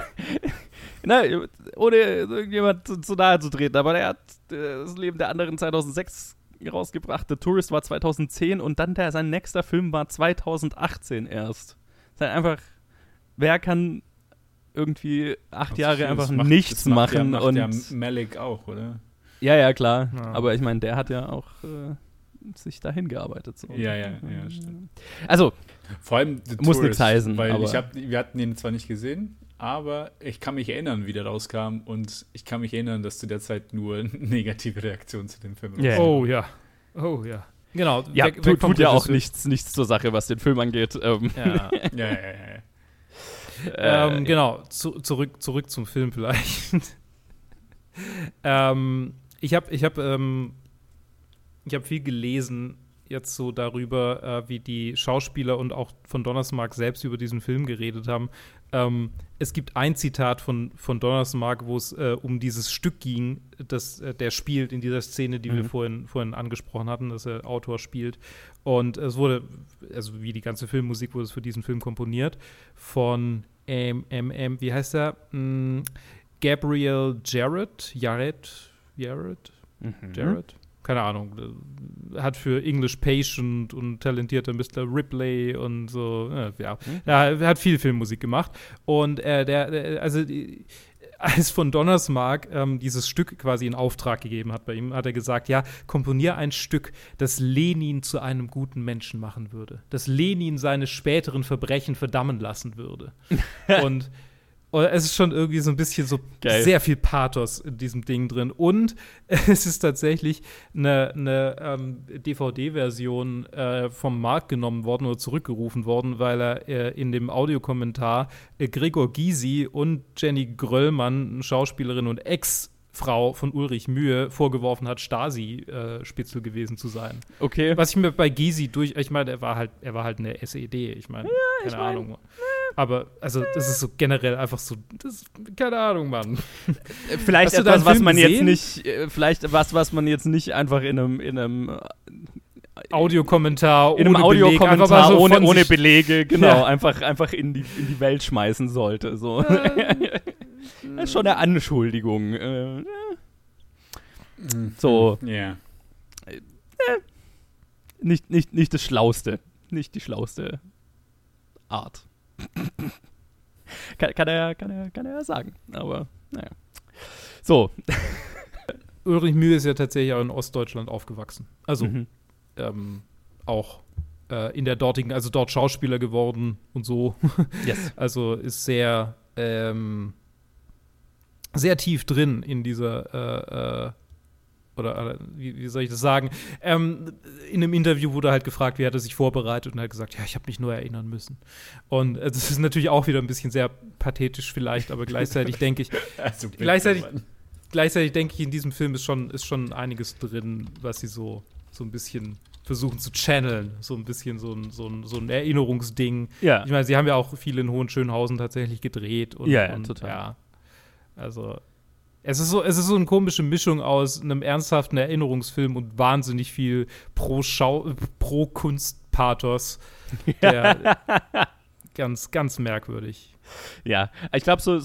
ohne irgendjemand zu nahe zu treten, aber er hat das Leben der anderen 2006 rausgebracht. The Tourist war 2010 und dann sein nächster Film war 2018 erst. Das ist einfach, wer kann irgendwie 8 Jahre einfach nichts machen? Das macht ja Malik auch, oder? Ja, klar. Ja. Aber ich meine, der hat ja auch sich dahin gearbeitet. So. Ja, stimmt. Also, vor allem The Tourist, muss nichts heißen. Weil wir hatten ihn zwar nicht gesehen, aber ich kann mich erinnern, wie der rauskam, und ich kann mich erinnern, dass zu der Zeit nur negative Reaktionen zu dem Film rauskamen. Oh ja. Genau. Ja, tut ja auch nichts zur Sache, was den Film angeht. Ja. Genau, zurück zum Film vielleicht. Ich hab viel gelesen jetzt so darüber, wie die Schauspieler und auch von Donnersmarck selbst über diesen Film geredet haben. Es gibt ein Zitat von Donnersmarck, wo es um dieses Stück ging, das der spielt in dieser Szene, die wir vorhin angesprochen hatten, dass er Autor spielt. Und es wurde, also wie die ganze Filmmusik, wurde es für diesen Film komponiert von wie heißt er? Gabriel Yared? Keine Ahnung, hat für English Patient und talentierter Mr. Ripley und so, Er hat viel Filmmusik gemacht. Und als von Donnersmarck dieses Stück quasi in Auftrag gegeben hat bei ihm, hat er gesagt, ja, komponier ein Stück, das Lenin zu einem guten Menschen machen würde. Das Lenin seine späteren Verbrechen verdammen lassen würde. Und Es ist schon irgendwie so ein bisschen so geil. Sehr viel Pathos in diesem Ding drin. Und es ist tatsächlich eine DVD-Version vom Markt genommen worden oder zurückgerufen worden, weil er in dem Audiokommentar Gregor Gysi und Jenny Gröllmann, Schauspielerin und Ex-Frau von Ulrich Mühe, vorgeworfen hat, Stasi-Spitzel gewesen zu sein. Okay. Was ich mir bei Gysi ich meine, er war halt eine SED, ich meine, ja, keine Ahnung. Aber, also, das ist so generell einfach so, das, keine Ahnung, Mann. Vielleicht etwas, was man jetzt nicht, einfach in einem Audiokommentar ohne Belege, genau, ja. einfach in die Welt schmeißen sollte, so. Das ist schon eine Anschuldigung. So. Ja. Nicht das Schlauste. Nicht die schlauste Art. Kann er ja sagen, aber naja. So. Ulrich Mühe ist ja tatsächlich auch in Ostdeutschland aufgewachsen. Also auch in der dortigen, also dort Schauspieler geworden und so. Yes. Also ist sehr, sehr tief drin in dieser oder wie soll ich das sagen? In einem Interview wurde halt gefragt, wie hat er sich vorbereitet und hat gesagt, ja, ich habe mich nur erinnern müssen. Und das ist natürlich auch wieder ein bisschen sehr pathetisch vielleicht, aber gleichzeitig denke ich, in diesem Film ist schon einiges drin, was sie so ein bisschen versuchen zu channeln, so ein bisschen so ein Erinnerungsding. Ja. Ich meine, sie haben ja auch viel in Hohenschönhausen tatsächlich gedreht. Und, ja, total. Ja, also Es ist so eine komische Mischung aus einem ernsthaften Erinnerungsfilm und wahnsinnig viel pro Kunstpathos. Ganz, ganz merkwürdig. Ja, ich glaube, so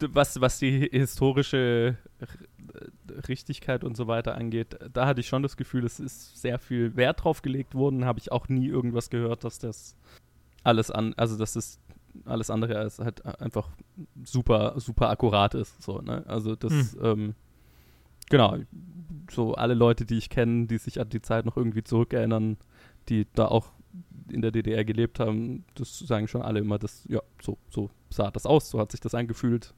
was die historische Richtigkeit und so weiter angeht, da hatte ich schon das Gefühl, es ist sehr viel Wert drauf gelegt worden. Habe ich auch nie irgendwas gehört, dass das alles andere als halt einfach super, super akkurat ist. So, ne? Also das, genau, so alle Leute, die ich kenne, die sich an die Zeit noch irgendwie zurückerinnern, die da auch in der DDR gelebt haben, das sagen schon alle immer, dass, ja, so sah das aus, so hat sich das angefühlt.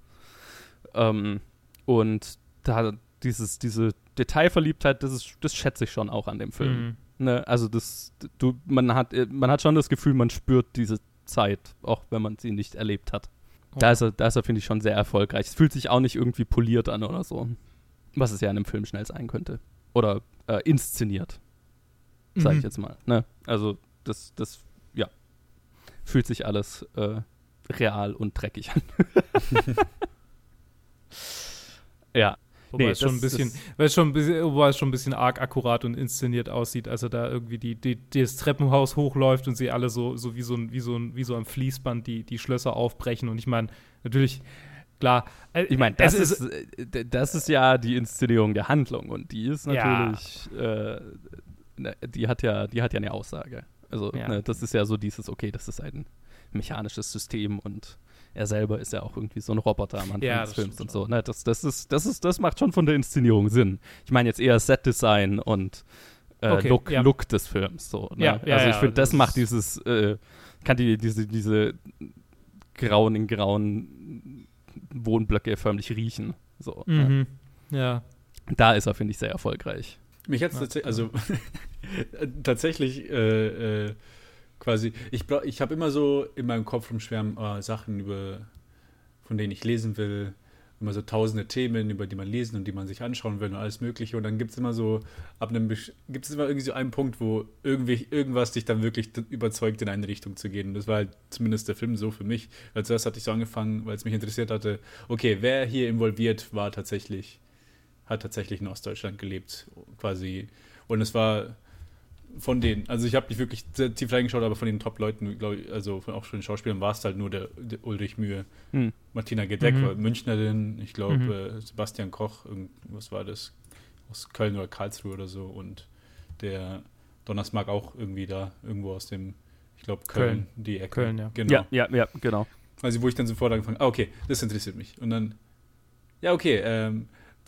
Und da diese Detailverliebtheit, das schätze ich schon auch an dem Film. Mhm. Ne? Also man hat schon das Gefühl, man spürt diese Zeit, auch wenn man sie nicht erlebt hat. Oh. Da ist er, finde ich, schon sehr erfolgreich. Es fühlt sich auch nicht irgendwie poliert an oder so. Was es ja in einem Film schnell sein könnte. Oder inszeniert. Sag ich jetzt mal. Ne? Also, das, ja. Fühlt sich alles real und dreckig an. Ja. Wobei es schon ein bisschen arg akkurat und inszeniert aussieht, als er da irgendwie das Treppenhaus hochläuft und sie alle so wie so am Fließband die Schlösser aufbrechen. Und ich meine, natürlich, klar. Ich meine, das ist ja die Inszenierung der Handlung. Und die ist natürlich, die hat ja eine Aussage. Also ne, das ist ja so dieses, okay, das ist ein mechanisches System und er selber ist ja auch irgendwie so ein Roboter am Anfang des Films und so. Ne, das macht schon von der Inszenierung Sinn. Ich meine jetzt eher Set-Design und Look des Films. So, ne? Also ich finde, das macht dieses, kann diese grauen Wohnblöcke förmlich riechen. So, ne? Ja. Da ist er, finde ich, sehr erfolgreich. Mich hat es tatsächlich quasi, ich habe immer so in meinem Kopf rumschwärmen Sachen, von denen ich lesen will, immer so tausende Themen, über die man lesen und die man sich anschauen will und alles mögliche, und dann gibt es immer so, irgendwie so einen Punkt, wo irgendwas dich dann wirklich überzeugt, in eine Richtung zu gehen, und das war halt zumindest der Film so für mich, weil zuerst hatte ich so angefangen, weil es mich interessiert hatte, okay, wer hier involviert war hat tatsächlich in Ostdeutschland gelebt, quasi, und es war von denen, also ich habe nicht wirklich sehr tief reingeschaut, aber von den Top-Leuten, glaube ich, also auch von den Schauspielern, war es halt nur der Ulrich Mühe. Martina Gedeck war Münchnerin, ich glaube Sebastian Koch, was war das, aus Köln oder Karlsruhe oder so, und der Donnersmarck auch irgendwie da, irgendwo aus dem, ich glaube Köln, die Ecke. Köln, ja. Genau. Ja, genau. Also wo ich dann sofort angefangen, okay, das interessiert mich. Und dann,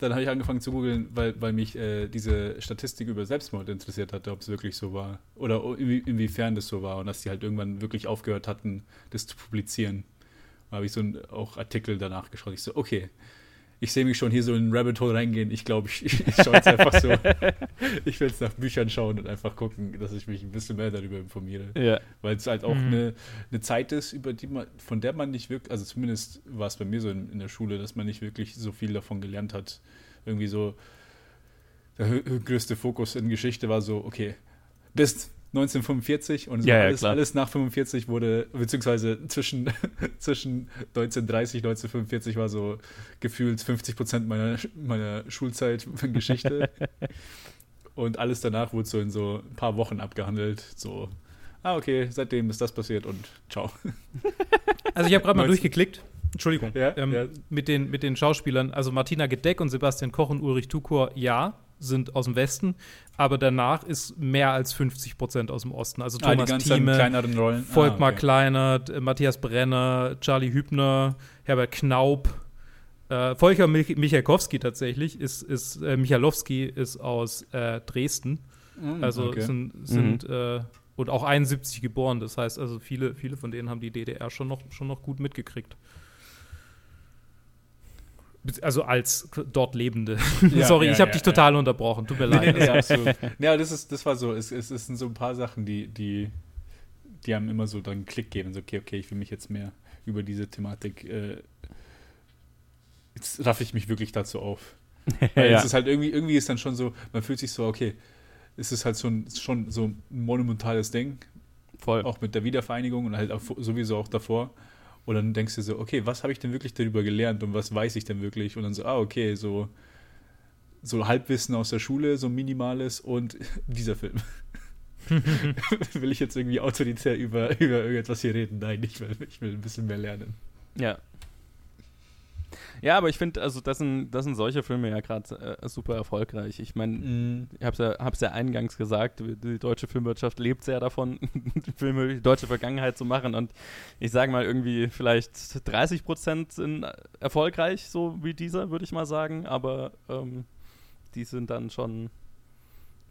dann habe ich angefangen zu googeln, weil mich diese Statistik über Selbstmord interessiert hatte, ob es wirklich so war oder inwiefern das so war, und dass die halt irgendwann wirklich aufgehört hatten, das zu publizieren. habe ich so auch Artikel danach geschaut. Ich so, okay, ich sehe mich schon hier so in ein Rabbit Hole reingehen. Ich glaube, ich schaue jetzt einfach so. Ich will jetzt nach Büchern schauen und einfach gucken, dass ich mich ein bisschen mehr darüber informiere. Ja. Weil es halt auch eine Zeit ist, von der man nicht wirklich, also zumindest war es bei mir so in der Schule, dass man nicht wirklich so viel davon gelernt hat. Irgendwie so, der größte Fokus in Geschichte war so, okay, bis 1945 und so alles nach 45 wurde, beziehungsweise zwischen 1930 und 1945 war so gefühlt 50% meiner Schulzeit in Geschichte. Und alles danach wurde so in so ein paar Wochen abgehandelt. So, okay, seitdem ist das passiert und ciao. Also ich habe gerade mal durchgeklickt. Entschuldigung. Ja. Mit den Schauspielern, also Martina Gedeck und Sebastian Koch und Ulrich Tukur, sind aus dem Westen, aber danach ist mehr als 50% aus dem Osten. Also Thomas Thieme, Volkmar Kleinert, Matthias Brenner, Charlie Hübner, Herbert Knaup, Volker Michalowski tatsächlich, Michalowski ist aus Dresden. Also und auch 71 geboren. Das heißt, also viele von denen haben die DDR schon noch gut mitgekriegt. Also als dort Lebende. Ja, sorry, ich habe dich total unterbrochen. Tut mir leid. Ja, das war so. Es sind so ein paar Sachen, die haben immer so dann einen Klick geben. So, okay, ich will mich jetzt mehr über diese Thematik jetzt raffe ich mich wirklich dazu auf. Weil es ist halt irgendwie ist dann schon so, man fühlt sich so, okay, es ist halt schon so ein monumentales Ding. Voll. Auch mit der Wiedervereinigung und halt auch, sowieso auch davor. Und dann denkst du so, okay, was habe ich denn wirklich darüber gelernt und was weiß ich denn wirklich? Und dann so, okay, so Halbwissen aus der Schule, so Minimales und dieser Film. Will ich jetzt irgendwie autoritär über irgendetwas hier reden? Nein, ich will ein bisschen mehr lernen. Ja. Ja, aber ich finde, also das sind solche Filme ja gerade super erfolgreich. Ich meine, ich hab's ja eingangs gesagt, die deutsche Filmwirtschaft lebt sehr davon, Filme die deutsche Vergangenheit zu machen. Und ich sage mal irgendwie vielleicht 30% sind erfolgreich, so wie dieser, würde ich mal sagen. Aber die sind dann schon,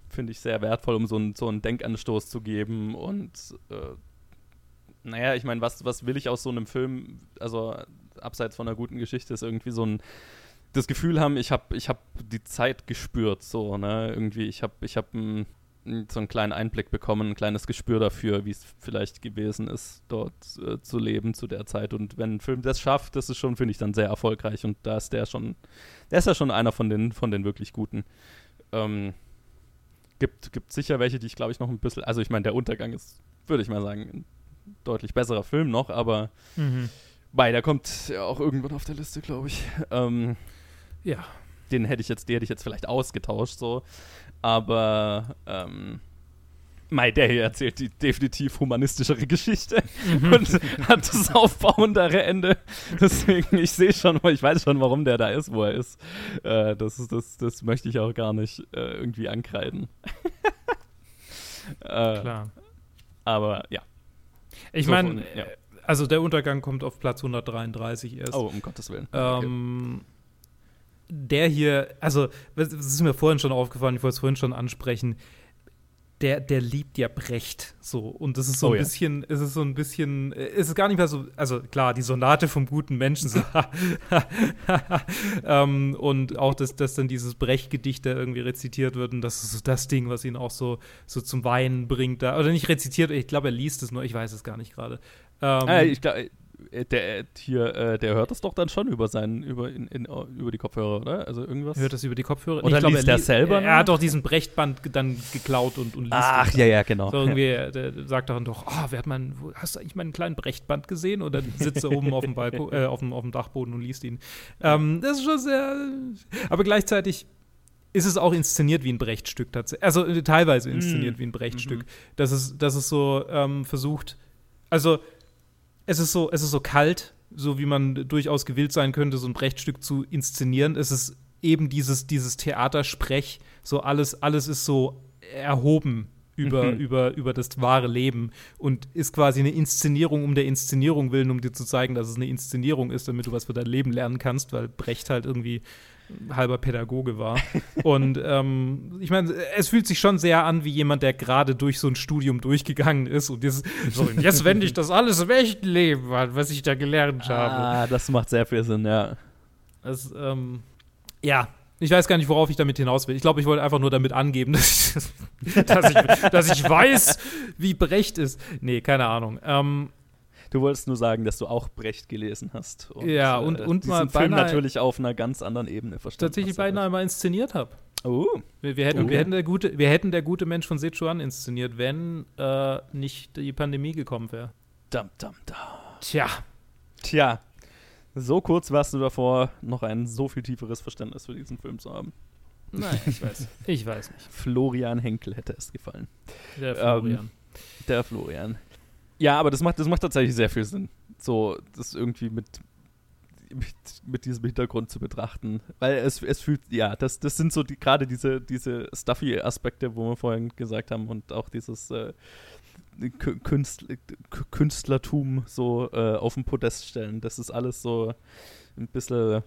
finde ich, sehr wertvoll, um so einen Denkanstoß zu geben. Und naja, ich meine, was will ich aus so einem Film, also abseits von einer guten Geschichte, ist irgendwie so ein das Gefühl haben, ich hab die Zeit gespürt, so, ne, irgendwie ich hab so einen kleinen Einblick bekommen, ein kleines Gespür dafür, wie es vielleicht gewesen ist, dort zu leben zu der Zeit. Und wenn ein Film das schafft, das ist schon, finde ich, dann sehr erfolgreich. Und da ist der ist ja schon einer von den wirklich guten. Gibt sicher welche, die ich, glaube ich, noch ein bisschen, also ich meine, der Untergang ist, würde ich mal sagen, ein deutlich besserer Film noch, aber der kommt ja auch irgendwann auf der Liste, glaube ich. Ja. Die hätte ich jetzt vielleicht ausgetauscht, so. Aber der hier erzählt die definitiv humanistischere Geschichte und hat das aufbauendere Ende. Deswegen, ich weiß schon, warum der da ist, wo er ist. Das möchte ich auch gar nicht irgendwie ankreiden. Klar. Aber ja. Ich meine. Ja. Also der Untergang kommt auf Platz 133 erst. Oh, um Gottes Willen. Okay. Der hier, also das ist mir vorhin schon aufgefallen, ich wollte es vorhin schon ansprechen, der liebt ja Brecht so. Und das ist so es ist gar nicht mehr so, also klar, die Sonate vom guten Menschen so. Und auch, dass dann dieses Brecht-Gedicht da irgendwie rezitiert wird und das ist so das Ding, was ihn auch so zum Weinen bringt. Da. Oder nicht rezitiert, ich glaube, er liest es nur, ich weiß es gar nicht gerade. Ich glaube, der hört das doch dann schon über die Kopfhörer, oder? Also irgendwas. Hört das über die Kopfhörer? Oder liest er selber? Er hat doch diesen Brechtband dann geklaut und liest. Ach, ja, genau. So irgendwie der sagt dann doch, hast du eigentlich meinen kleinen Brechtband gesehen? Oder sitzt er oben auf dem Balkon, auf dem Dachboden und liest ihn. Das ist schon sehr. Aber gleichzeitig ist es auch inszeniert wie ein Brechtstück tatsächlich. Also teilweise inszeniert wie ein Brechtstück. Das ist so versucht. Also es ist so kalt, so wie man durchaus gewillt sein könnte, so ein Brechtstück zu inszenieren. Es ist eben dieses Theatersprech, so alles ist so erhoben über das wahre Leben und ist quasi eine Inszenierung um der Inszenierung willen, um dir zu zeigen, dass es eine Inszenierung ist, damit du was für dein Leben lernen kannst, weil Brecht halt irgendwie halber Pädagoge war. Und ich meine, es fühlt sich schon sehr an wie jemand, der gerade durch so ein Studium durchgegangen ist und jetzt, so, jetzt wende ich das alles im echten Leben an, was ich da gelernt habe. Ah, das macht sehr viel Sinn, ja. Das, ja, ich weiß gar nicht, worauf ich damit hinaus will. Ich glaube, ich wollte einfach nur damit angeben, dass ich weiß, wie Brecht ist. Nee, keine Ahnung. Du wolltest nur sagen, dass du auch Brecht gelesen hast. Und, ja, und diesen mal Film natürlich auf einer ganz anderen Ebene verstanden. Tatsächlich beinahe mal inszeniert habe. Oh. Wir hätten der gute Mensch von Sichuan inszeniert, wenn nicht die Pandemie gekommen wäre. Dam, dam, dam. Tja. So kurz warst du davor, noch ein so viel tieferes Verständnis für diesen Film zu haben. Nein, ich weiß nicht. Florian Henckel hätte es gefallen. Der Florian. Ja, aber das macht tatsächlich sehr viel Sinn, so das irgendwie mit diesem Hintergrund zu betrachten. Weil es fühlt, ja, das sind so gerade diese stuffy Aspekte, wo wir vorhin gesagt haben, und auch dieses Künstlertum so auf den Podest stellen. Das ist alles so ein bisschen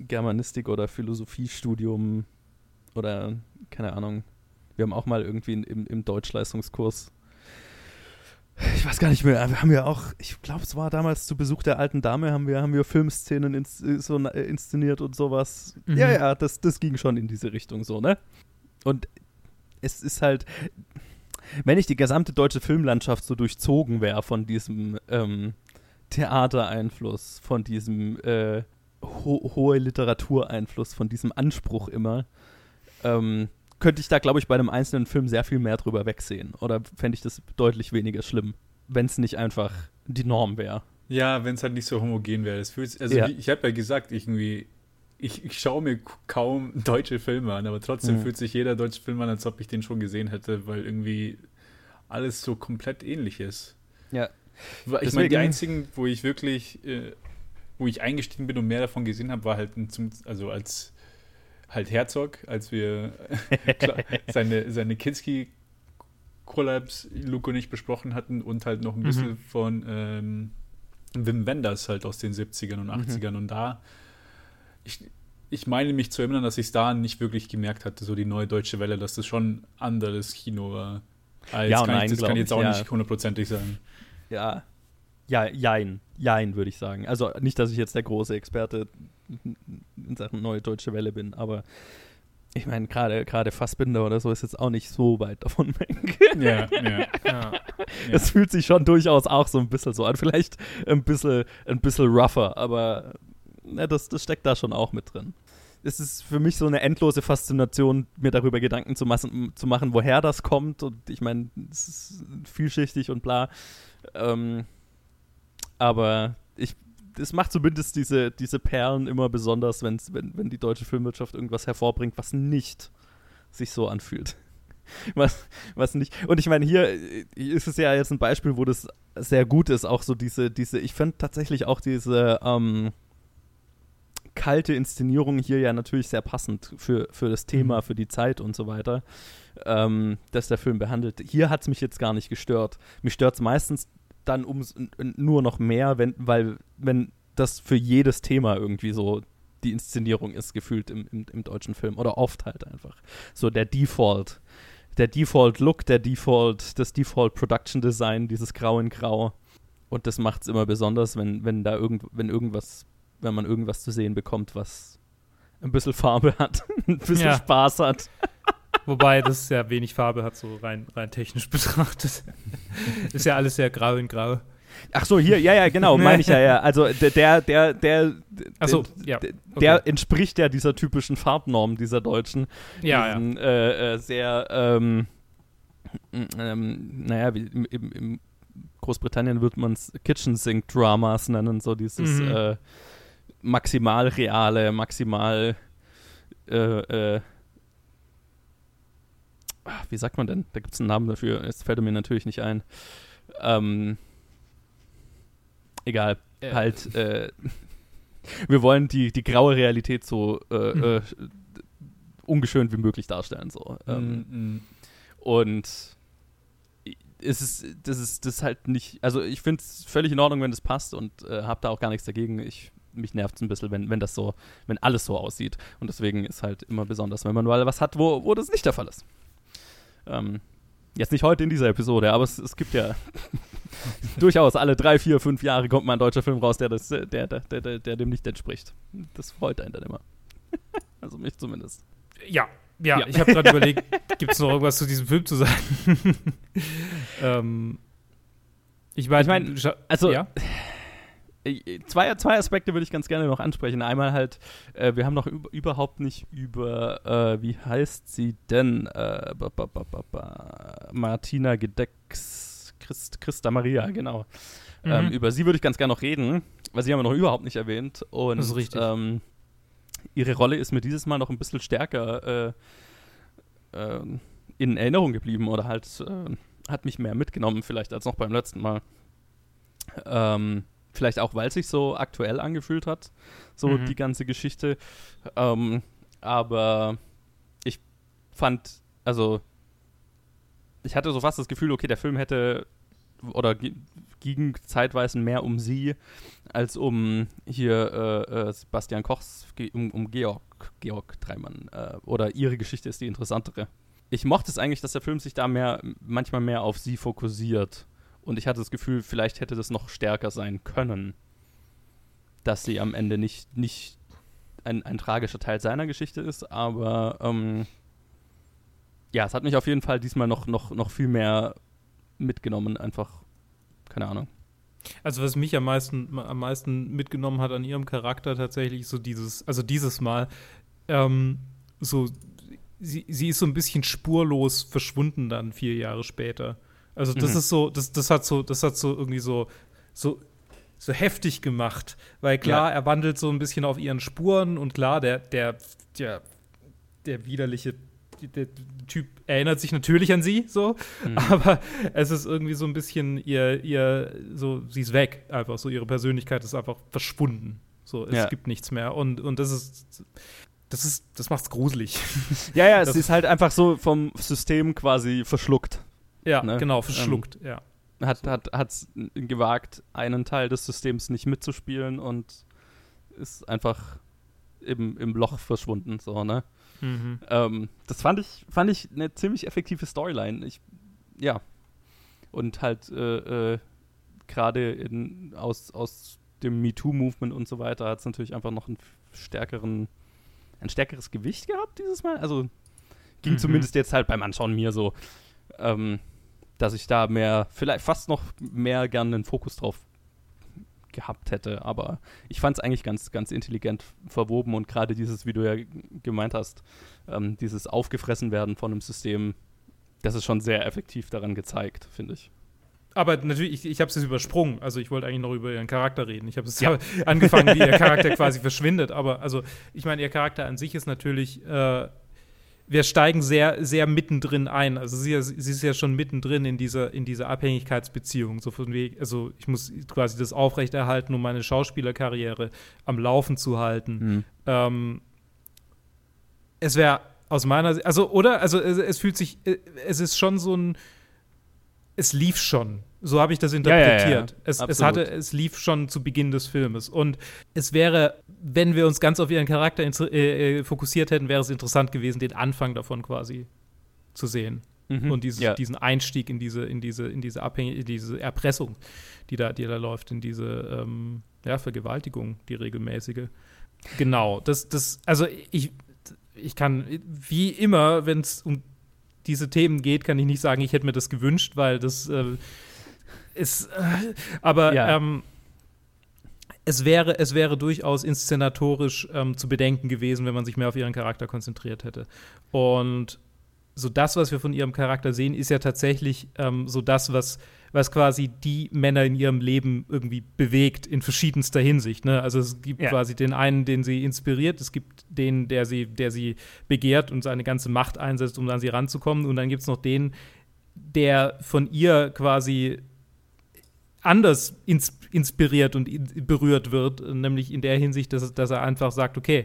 Germanistik oder Philosophiestudium oder keine Ahnung. Wir haben auch mal irgendwie im Deutschleistungskurs, ich weiß gar nicht mehr, haben wir auch, ich glaube, es war damals zu Besuch der alten Dame, haben wir Filmszenen inszeniert und sowas. Mhm. Ja, das ging schon in diese Richtung so, ne? Und es ist halt, wenn nicht die gesamte deutsche Filmlandschaft so durchzogen wäre von diesem Theatereinfluss, von diesem hohe Literatureinfluss, von diesem Anspruch immer, könnte ich da, glaube ich, bei einem einzelnen Film sehr viel mehr drüber wegsehen. Oder fände ich das deutlich weniger schlimm, wenn es nicht einfach die Norm wäre. Ja, wenn es halt nicht so homogen wäre. Ich habe ja gesagt, irgendwie, ich schaue mir kaum deutsche Filme an, aber trotzdem fühlt sich jeder deutsche Film an, als ob ich den schon gesehen hätte, weil irgendwie alles so komplett ähnlich ist. Ja. Ich meine, die einzigen, wo ich wirklich, wo ich eingestiegen bin und mehr davon gesehen habe, war halt als Herzog, als wir seine Kinski-Kollaps, Luke und ich, besprochen hatten, und halt noch ein bisschen von Wim Wenders halt aus den 70ern und 80ern. Und da, ich meine mich zu erinnern, dass ich es da nicht wirklich gemerkt hatte, so die neue deutsche Welle, dass das schon anderes Kino war. Das kann ich jetzt auch nicht hundertprozentig sagen. Ja. Ja, jein, würde ich sagen. Also nicht, dass ich jetzt der große Experte in Sachen Neue Deutsche Welle bin, aber ich meine, gerade Fassbinder oder so ist jetzt auch nicht so weit davon weg. Ja. Das fühlt sich schon durchaus auch so ein bisschen so an. Vielleicht ein bisschen rougher, aber na, das steckt da schon auch mit drin. Es ist für mich so eine endlose Faszination, mir darüber Gedanken zu machen, woher das kommt. Und ich meine, es ist vielschichtig und bla. Aber es macht zumindest diese Perlen immer besonders, wenn die deutsche Filmwirtschaft irgendwas hervorbringt, was nicht sich so anfühlt. Was nicht. Und ich meine, hier ist es ja jetzt ein Beispiel, wo das sehr gut ist, auch so diese ich finde tatsächlich auch diese kalte Inszenierung hier ja natürlich sehr passend für das Thema, für die Zeit und so weiter, dass der Film behandelt. Hier hat es mich jetzt gar nicht gestört. Mich stört es meistens dann nur noch mehr, wenn das für jedes Thema irgendwie so die Inszenierung ist, gefühlt im deutschen Film. Oder oft halt einfach. So der Default. Der Default-Look, das Default-Production-Design, dieses Grau in Grau. Und das macht es immer besonders, wenn man irgendwas zu sehen bekommt, was ein bisschen Farbe hat, ein bisschen Spaß hat. Wobei das ja wenig Farbe hat, so rein technisch betrachtet. Ist ja alles sehr grau in grau. Ach so, hier, ja, genau, meine ich ja. Also der entspricht ja dieser typischen Farbnorm dieser Deutschen. Ja. Sehr, naja, in Großbritannien würde man es Kitchen-Sink-Dramas nennen, so dieses maximal reale, maximal wie sagt man denn? Da gibt es einen Namen dafür. Jetzt fällt er mir natürlich nicht ein. Egal. Halt, wir wollen die graue Realität so ungeschönt wie möglich darstellen. So. Und das ist halt nicht, also ich finde es völlig in Ordnung, wenn das passt, und habe da auch gar nichts dagegen. Ich mich nervt es ein bisschen, wenn das so, wenn alles so aussieht. Und deswegen ist halt immer besonders, wenn man mal was hat, wo das nicht der Fall ist. Jetzt nicht heute in dieser Episode, aber es gibt ja durchaus alle 3, 4, 5 Jahre kommt mal ein deutscher Film raus, der dem nicht entspricht. Das freut einen dann immer. Also mich zumindest. Ja. Ich habe gerade überlegt, gibt es noch irgendwas zu diesem Film zu sagen? Ich meine, zwei Aspekte würde ich ganz gerne noch ansprechen. Einmal halt, wir haben noch überhaupt nicht über, wie heißt sie denn? Martina Gedecks, Christa Maria, genau. Mhm. Über sie würde ich ganz gerne noch reden, weil sie haben wir noch überhaupt nicht erwähnt. Und, das ist richtig. Ihre Rolle ist mir dieses Mal noch ein bisschen stärker in Erinnerung geblieben oder halt hat mich mehr mitgenommen vielleicht als noch beim letzten Mal. Vielleicht auch, weil es sich so aktuell angefühlt hat, so die ganze Geschichte. Aber ich fand, also ich hatte so fast das Gefühl, okay, der Film hätte oder ging zeitweise mehr um sie als um hier Sebastian Kochs, um Georg Dreimann. Oder ihre Geschichte ist die interessantere. Ich mochte es eigentlich, dass der Film sich da manchmal mehr auf sie fokussiert. Und ich hatte das Gefühl, vielleicht hätte das noch stärker sein können, dass sie am Ende nicht ein tragischer Teil seiner Geschichte ist, aber es hat mich auf jeden Fall diesmal noch viel mehr mitgenommen, einfach, keine Ahnung. Also was mich am meisten mitgenommen hat an ihrem Charakter tatsächlich, so dieses Mal, sie ist so ein bisschen spurlos verschwunden dann 4 Jahre später. Also das ist so, das hat so irgendwie so heftig gemacht, weil klar, er wandelt so ein bisschen auf ihren Spuren und klar, der widerliche der Typ erinnert sich natürlich an sie, so, aber es ist irgendwie so ein bisschen ihr so, sie ist weg, einfach so, ihre Persönlichkeit ist einfach verschwunden, so, es gibt nichts mehr und das macht's gruselig. Ja, es ist halt einfach so vom System quasi verschluckt. Ja, ne? Genau, verschluckt, ja. Hat's gewagt, einen Teil des Systems nicht mitzuspielen und ist einfach im Loch verschwunden, so, ne? Mhm. Das fand ich eine ziemlich effektive Storyline. Und halt gerade aus dem MeToo-Movement und so weiter hat es natürlich einfach noch ein stärkeres Gewicht gehabt dieses Mal. Also ging zumindest jetzt halt beim Anschauen mir so, dass ich da mehr, vielleicht fast noch mehr gerne einen Fokus drauf gehabt hätte, aber ich fand es eigentlich ganz, ganz intelligent verwoben und gerade dieses, wie du ja gemeint hast, dieses aufgefressen werden von einem System, das ist schon sehr effektiv daran gezeigt, finde ich. Aber natürlich, ich habe es jetzt übersprungen, also ich wollte eigentlich noch über ihren Charakter reden. Ich habe es angefangen, wie ihr Charakter quasi verschwindet, aber also ich meine, ihr Charakter an sich ist natürlich wir steigen sehr, sehr mittendrin ein. Also sie ist ja schon mittendrin in dieser Abhängigkeitsbeziehung. So von wegen, also ich muss quasi das aufrechterhalten, um meine Schauspielerkarriere am Laufen zu halten. Mhm. Es wäre aus meiner Sicht, es fühlt sich, es ist schon so ein, es lief schon. So habe ich das interpretiert. Ja. Es lief schon zu Beginn des Filmes. Und es wäre, wenn wir uns ganz auf ihren Charakter fokussiert hätten, wäre es interessant gewesen, den Anfang davon quasi zu sehen. Mhm. Und diesen Einstieg in diese Abhängigkeit, diese Erpressung, die da läuft, in diese Vergewaltigung, die regelmäßige. Genau. Ich kann, wie immer, wenn es um diese Themen geht, kann ich nicht sagen, ich hätte mir das gewünscht, weil das ist, es wäre durchaus inszenatorisch zu bedenken gewesen, wenn man sich mehr auf ihren Charakter konzentriert hätte. Und so das, was wir von ihrem Charakter sehen, ist ja tatsächlich so das, was quasi die Männer in ihrem Leben irgendwie bewegt, in verschiedenster Hinsicht. Ne? Also es gibt quasi den einen, den sie inspiriert, es gibt den, der sie begehrt und seine ganze Macht einsetzt, um an sie ranzukommen. Und dann gibt es noch den, der von ihr quasi anders inspiriert und berührt wird, nämlich in der Hinsicht, dass er einfach sagt, okay,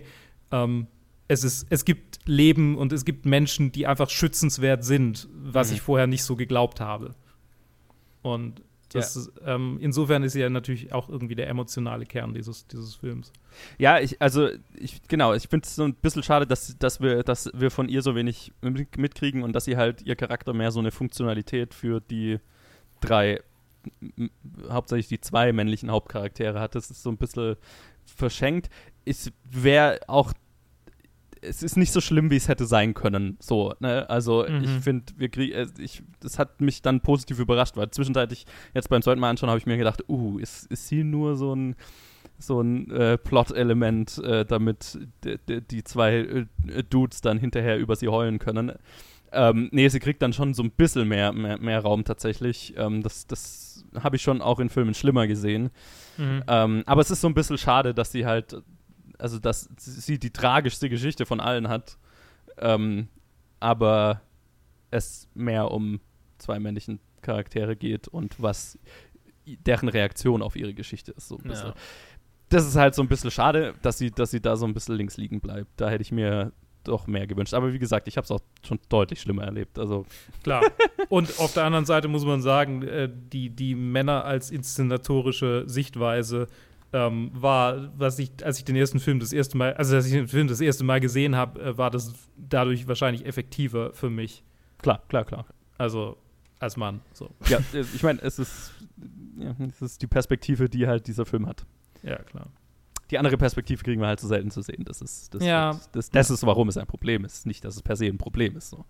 es gibt Leben und es gibt Menschen, die einfach schützenswert sind, was ich vorher nicht so geglaubt habe. Und Das ist, insofern ist sie ja natürlich auch irgendwie der emotionale Kern dieses Films. Ja, ich finde es so ein bisschen schade, dass wir von ihr so wenig mitkriegen und dass sie halt ihr Charakter mehr so eine Funktionalität für die drei, hauptsächlich die zwei männlichen Hauptcharaktere hat. Das ist so ein bisschen verschenkt. Es ist nicht so schlimm, wie es hätte sein können. So, ne? Also ich finde, das hat mich dann positiv überrascht, weil zwischenzeitlich jetzt beim zweiten Mal anschauen habe ich mir gedacht, ist sie nur so ein Plot-Element, damit die zwei Dudes dann hinterher über sie heulen können. Nee, sie kriegt dann schon so ein bisschen mehr Raum tatsächlich. Das habe ich schon auch in Filmen schlimmer gesehen. Aber es ist so ein bisschen schade, dass sie halt, also dass sie die tragischste Geschichte von allen hat, aber es mehr um zwei männlichen Charaktere geht und was deren Reaktion auf ihre Geschichte ist. So ein bisschen. Ja. Das ist halt so ein bisschen schade, dass sie da so ein bisschen links liegen bleibt. Da hätte ich mir doch mehr gewünscht. Aber wie gesagt, ich habe es auch schon deutlich schlimmer erlebt. Also klar. Und auf der anderen Seite muss man sagen, die Männer als inszenatorische Sichtweise war, als ich den Film das erste Mal gesehen habe, war das dadurch wahrscheinlich effektiver für mich. Klar. Also als Mann. So. Ja, ich meine, es ist die Perspektive, die halt dieser Film hat. Ja, klar. Die andere Perspektive kriegen wir halt so selten zu sehen. Das ist, warum es ein Problem ist. Nicht, dass es per se ein Problem ist. So.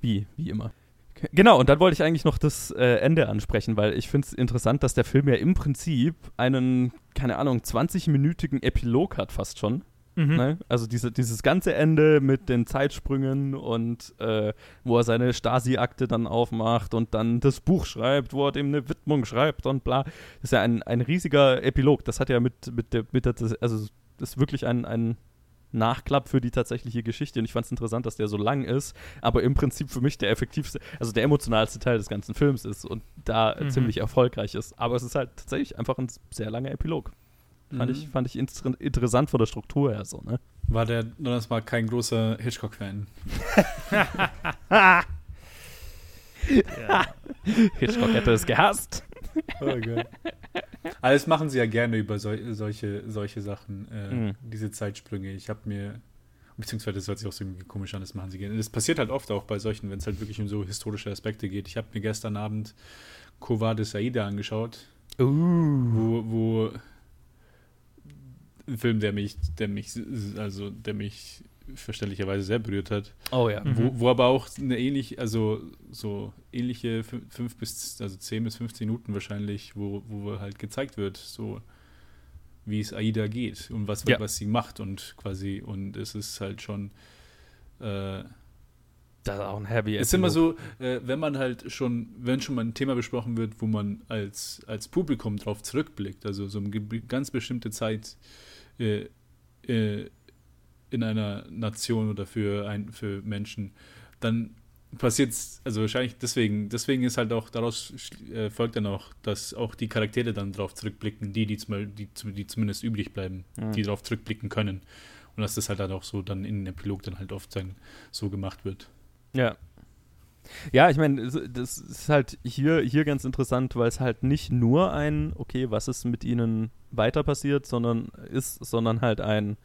Wie immer. Genau, und dann wollte ich eigentlich noch das Ende ansprechen, weil ich finde es interessant, dass der Film ja im Prinzip einen, keine Ahnung, 20-minütigen Epilog hat fast schon. Ne? Also dieses ganze Ende mit den Zeitsprüngen und wo er seine Stasi-Akte dann aufmacht und dann das Buch schreibt, wo er dem eine Widmung schreibt und bla. Das ist ja ein riesiger Epilog. Das hat ja das ist wirklich ein Nachklapp für die tatsächliche Geschichte, und ich fand es interessant, dass der so lang ist, aber im Prinzip für mich der effektivste, also der emotionalste Teil des ganzen Films ist und da ziemlich erfolgreich ist. Aber es ist halt tatsächlich einfach ein sehr langer Epilog. Fand ich interessant von der Struktur her so, ne? War der Donnersmarck kein großer Hitchcock-Fan? Hitchcock hätte es gehasst. Oh Gott. Alles machen sie ja gerne über solche Sachen, diese Zeitsprünge. Beziehungsweise das hört sich auch so irgendwie komisch an, das machen sie gerne. Das passiert halt oft auch bei solchen, wenn es halt wirklich um so historische Aspekte geht. Ich habe mir gestern Abend Covade Saida angeschaut. Wo ein Film, der mich verständlicherweise sehr berührt hat. Oh ja. Wo aber auch ähnliche 10 bis 15 Minuten wahrscheinlich, wo halt gezeigt wird, so wie es Aida geht und was sie macht und quasi, und es ist halt schon das ist auch ein heavy. Es ist immer so, wenn schon mal ein Thema besprochen wird, wo man als Publikum drauf zurückblickt, also so eine ganz bestimmte Zeit in einer Nation oder für Menschen, dann passiert es, also wahrscheinlich deswegen ist halt auch, daraus folgt dann auch, dass auch die Charaktere dann drauf zurückblicken, die zumindest übrig bleiben, die drauf zurückblicken können. Und dass das halt dann auch so dann in dem Epilog dann halt oft dann so gemacht wird. Ja. Ja, ich meine, das ist halt hier ganz interessant, weil es halt nicht nur was ist mit ihnen weiter passiert, sondern halt ein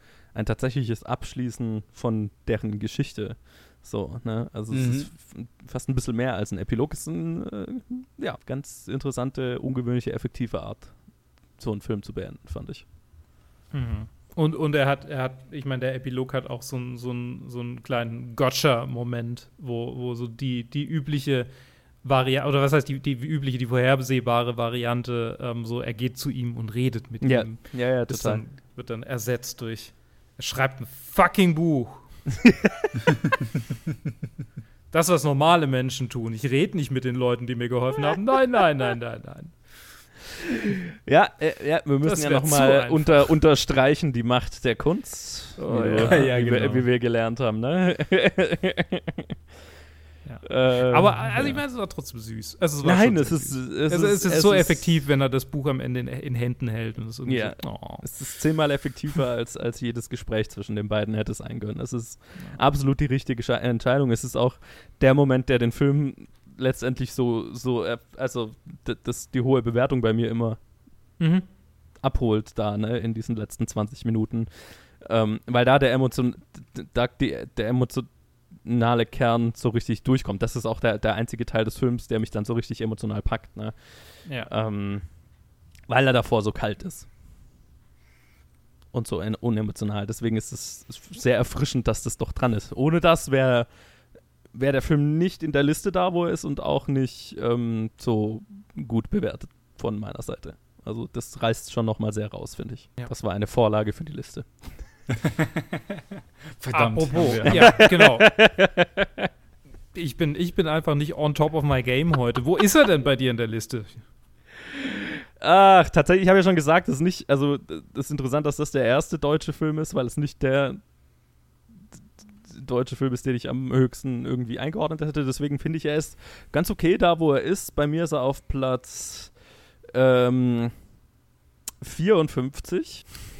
tatsächliches Abschließen von deren Geschichte. So, ne? Also es ist fast ein bisschen mehr als ein Epilog. Es ist eine ganz interessante, ungewöhnliche, effektive Art, so einen Film zu beenden, fand ich. Und ich meine, der Epilog hat auch so einen kleinen Gotcha-Moment, wo so die übliche Variante, oder was heißt die übliche, die vorhersehbare Variante, so er geht zu ihm und redet mit ihm. Ja, total. Wird dann ersetzt durch, er schreibt ein fucking Buch. Das, was normale Menschen tun. Ich rede nicht mit den Leuten, die mir geholfen haben. Nein. Ja, wir müssen ja nochmal unterstreichen die Macht der Kunst, wie wir gelernt haben, ne? Ja. Aber also ich meine, es war trotzdem süß. Also, es ist so effektiv, wenn er das Buch am Ende in Händen hält. Und es ist 10-mal effektiver als jedes Gespräch zwischen den beiden hätte sein können. Es ist absolut die richtige Entscheidung. Es ist auch der Moment, der den Film letztendlich also das die hohe Bewertung bei mir immer abholt da, ne, in diesen letzten 20 Minuten. Weil da der emotionale Kern so richtig durchkommt. Das ist auch der einzige Teil des Films, der mich dann so richtig emotional packt, ne? Ja. Weil er davor so kalt ist. Und so unemotional. Deswegen ist es sehr erfrischend, dass das doch dran ist. Ohne das wäre der Film nicht in der Liste da, wo er ist, und auch nicht so gut bewertet von meiner Seite. Also das reißt schon nochmal sehr raus, finde ich. Ja. Das war eine Vorlage für die Liste. Verdammt. Apropos. Ja, genau. Ich bin einfach nicht on top of my game heute. Wo ist er denn bei dir in der Liste? Ach, tatsächlich, ich habe ja schon gesagt, das ist nicht, also das ist interessant, dass das der erste deutsche Film ist, weil es nicht der deutsche Film ist, den ich am höchsten irgendwie eingeordnet hätte. Deswegen finde ich, er ist ganz okay da, wo er ist. Bei mir ist er auf Platz 54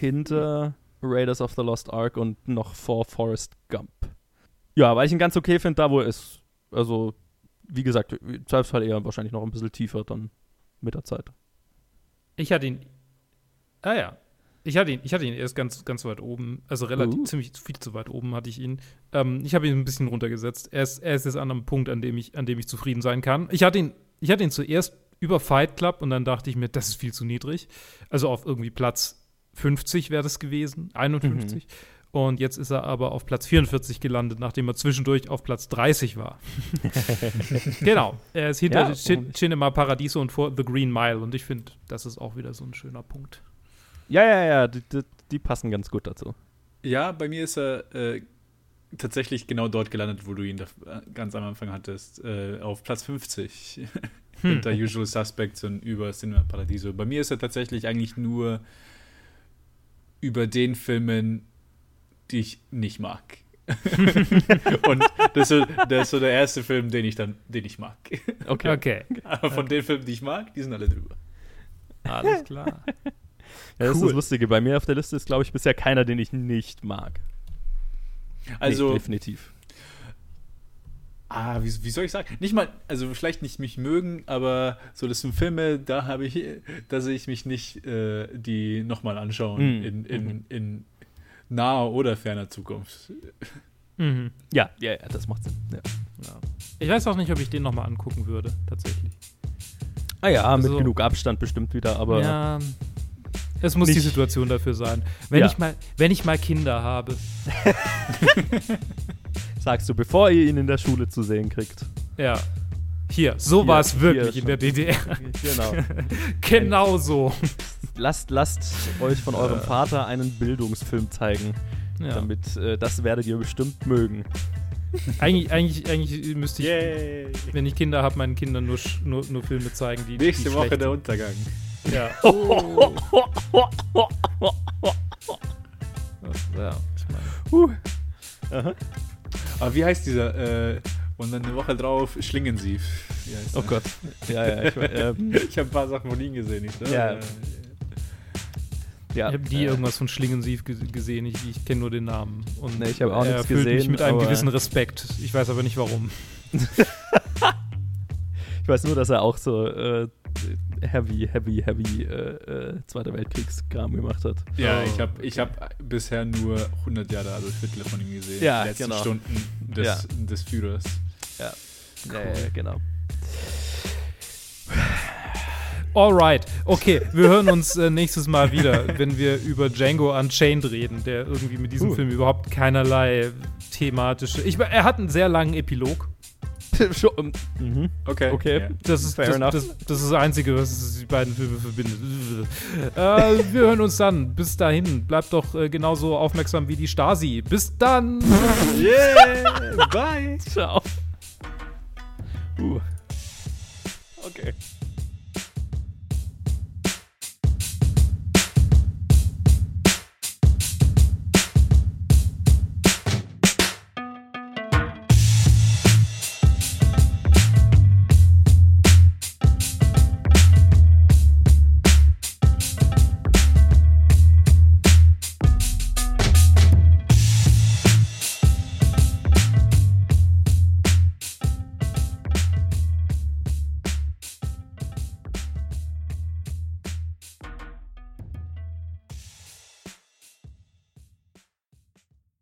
hinter Raiders of the Lost Ark und noch vor Forrest Gump. Ja, weil ich ihn ganz okay finde, da wo er ist. Also, wie gesagt, im Zweifelsfall eher wahrscheinlich noch ein bisschen tiefer dann mit der Zeit. Ich hatte ihn erst ganz, ganz weit oben, also relativ ziemlich viel zu weit oben hatte ich ihn. Ich habe ihn ein bisschen runtergesetzt. Er ist jetzt an einem Punkt, an dem ich zufrieden sein kann. Ich hatte ihn zuerst über Fight Club und dann dachte ich mir, das ist viel zu niedrig. Also auf irgendwie Platz 50 wäre das gewesen, 51. Und jetzt ist er aber auf Platz 44 gelandet, nachdem er zwischendurch auf Platz 30 war. Genau. Er ist hinter Cinema Paradiso und vor The Green Mile. Und ich finde, das ist auch wieder so ein schöner Punkt. Ja. Die passen ganz gut dazu. Ja, bei mir ist er tatsächlich genau dort gelandet, wo du ihn ganz am Anfang hattest. Auf Platz 50. Hinter Usual Suspects und über Cinema Paradiso. Bei mir ist er tatsächlich eigentlich nur über den Filmen, die ich nicht mag. Und das ist so der erste Film, den ich mag. Okay. Aber von den Filmen, die ich mag, die sind alle drüber. Alles klar. Ja, das ist das Lustige. Bei mir auf der Liste ist, glaube ich, bisher keiner, den ich nicht mag. Also. Nee, definitiv. Wie soll ich sagen? Nicht mal, also vielleicht nicht mich mögen, aber so, das sind Filme, dass ich mich nicht die nochmal anschauen in naher oder ferner Zukunft. Ja, das macht Sinn. Ja. Ich weiß auch nicht, ob ich den nochmal angucken würde, tatsächlich. Mit genug Abstand bestimmt wieder, aber. Ja, es muss nicht die Situation dafür sein. Wenn ich mal Kinder habe. Sagst du, bevor ihr ihn in der Schule zu sehen kriegt. Ja. So war es wirklich in der DDR. Genau. Genau so. Lasst euch von eurem Vater einen Bildungsfilm zeigen. Ja. Damit, das werdet ihr bestimmt mögen. Eigentlich müsste ich, wenn ich Kinder habe, meinen Kindern nur Filme zeigen, die nächste Woche schlecht. Der Untergang. Ja. Oh. Ja, ich meine. Aha. Aber wie heißt dieser? Und dann eine Woche drauf Schlingensief. Oh Gott. Ja, ich habe ein paar Sachen von ihm gesehen. Ich habe nie irgendwas von Schlingensief gesehen. Ich kenne nur den Namen. Und ich habe auch nichts gesehen. Er erfüllt mich mit einem gewissen Respekt. Ich weiß aber nicht, warum. Ich weiß nur, dass er auch so heavy Zweiter Weltkriegskram gemacht hat. Ja, ich hab bisher nur 100 Jahre Adolf Hitler von ihm gesehen. Ja, die letzten Stunden des Führers. Ja, cool. Ja, genau. Alright, okay, wir hören uns nächstes Mal wieder, wenn wir über Django Unchained reden, der irgendwie mit diesem Film überhaupt keinerlei thematische. Er hat einen sehr langen Epilog. Okay. Yeah. Das ist das Einzige, was die beiden Filme verbindet. Wir hören uns dann. Bis dahin. Bleibt doch genauso aufmerksam wie die Stasi. Bis dann. Yeah. Bye. Ciao. Okay.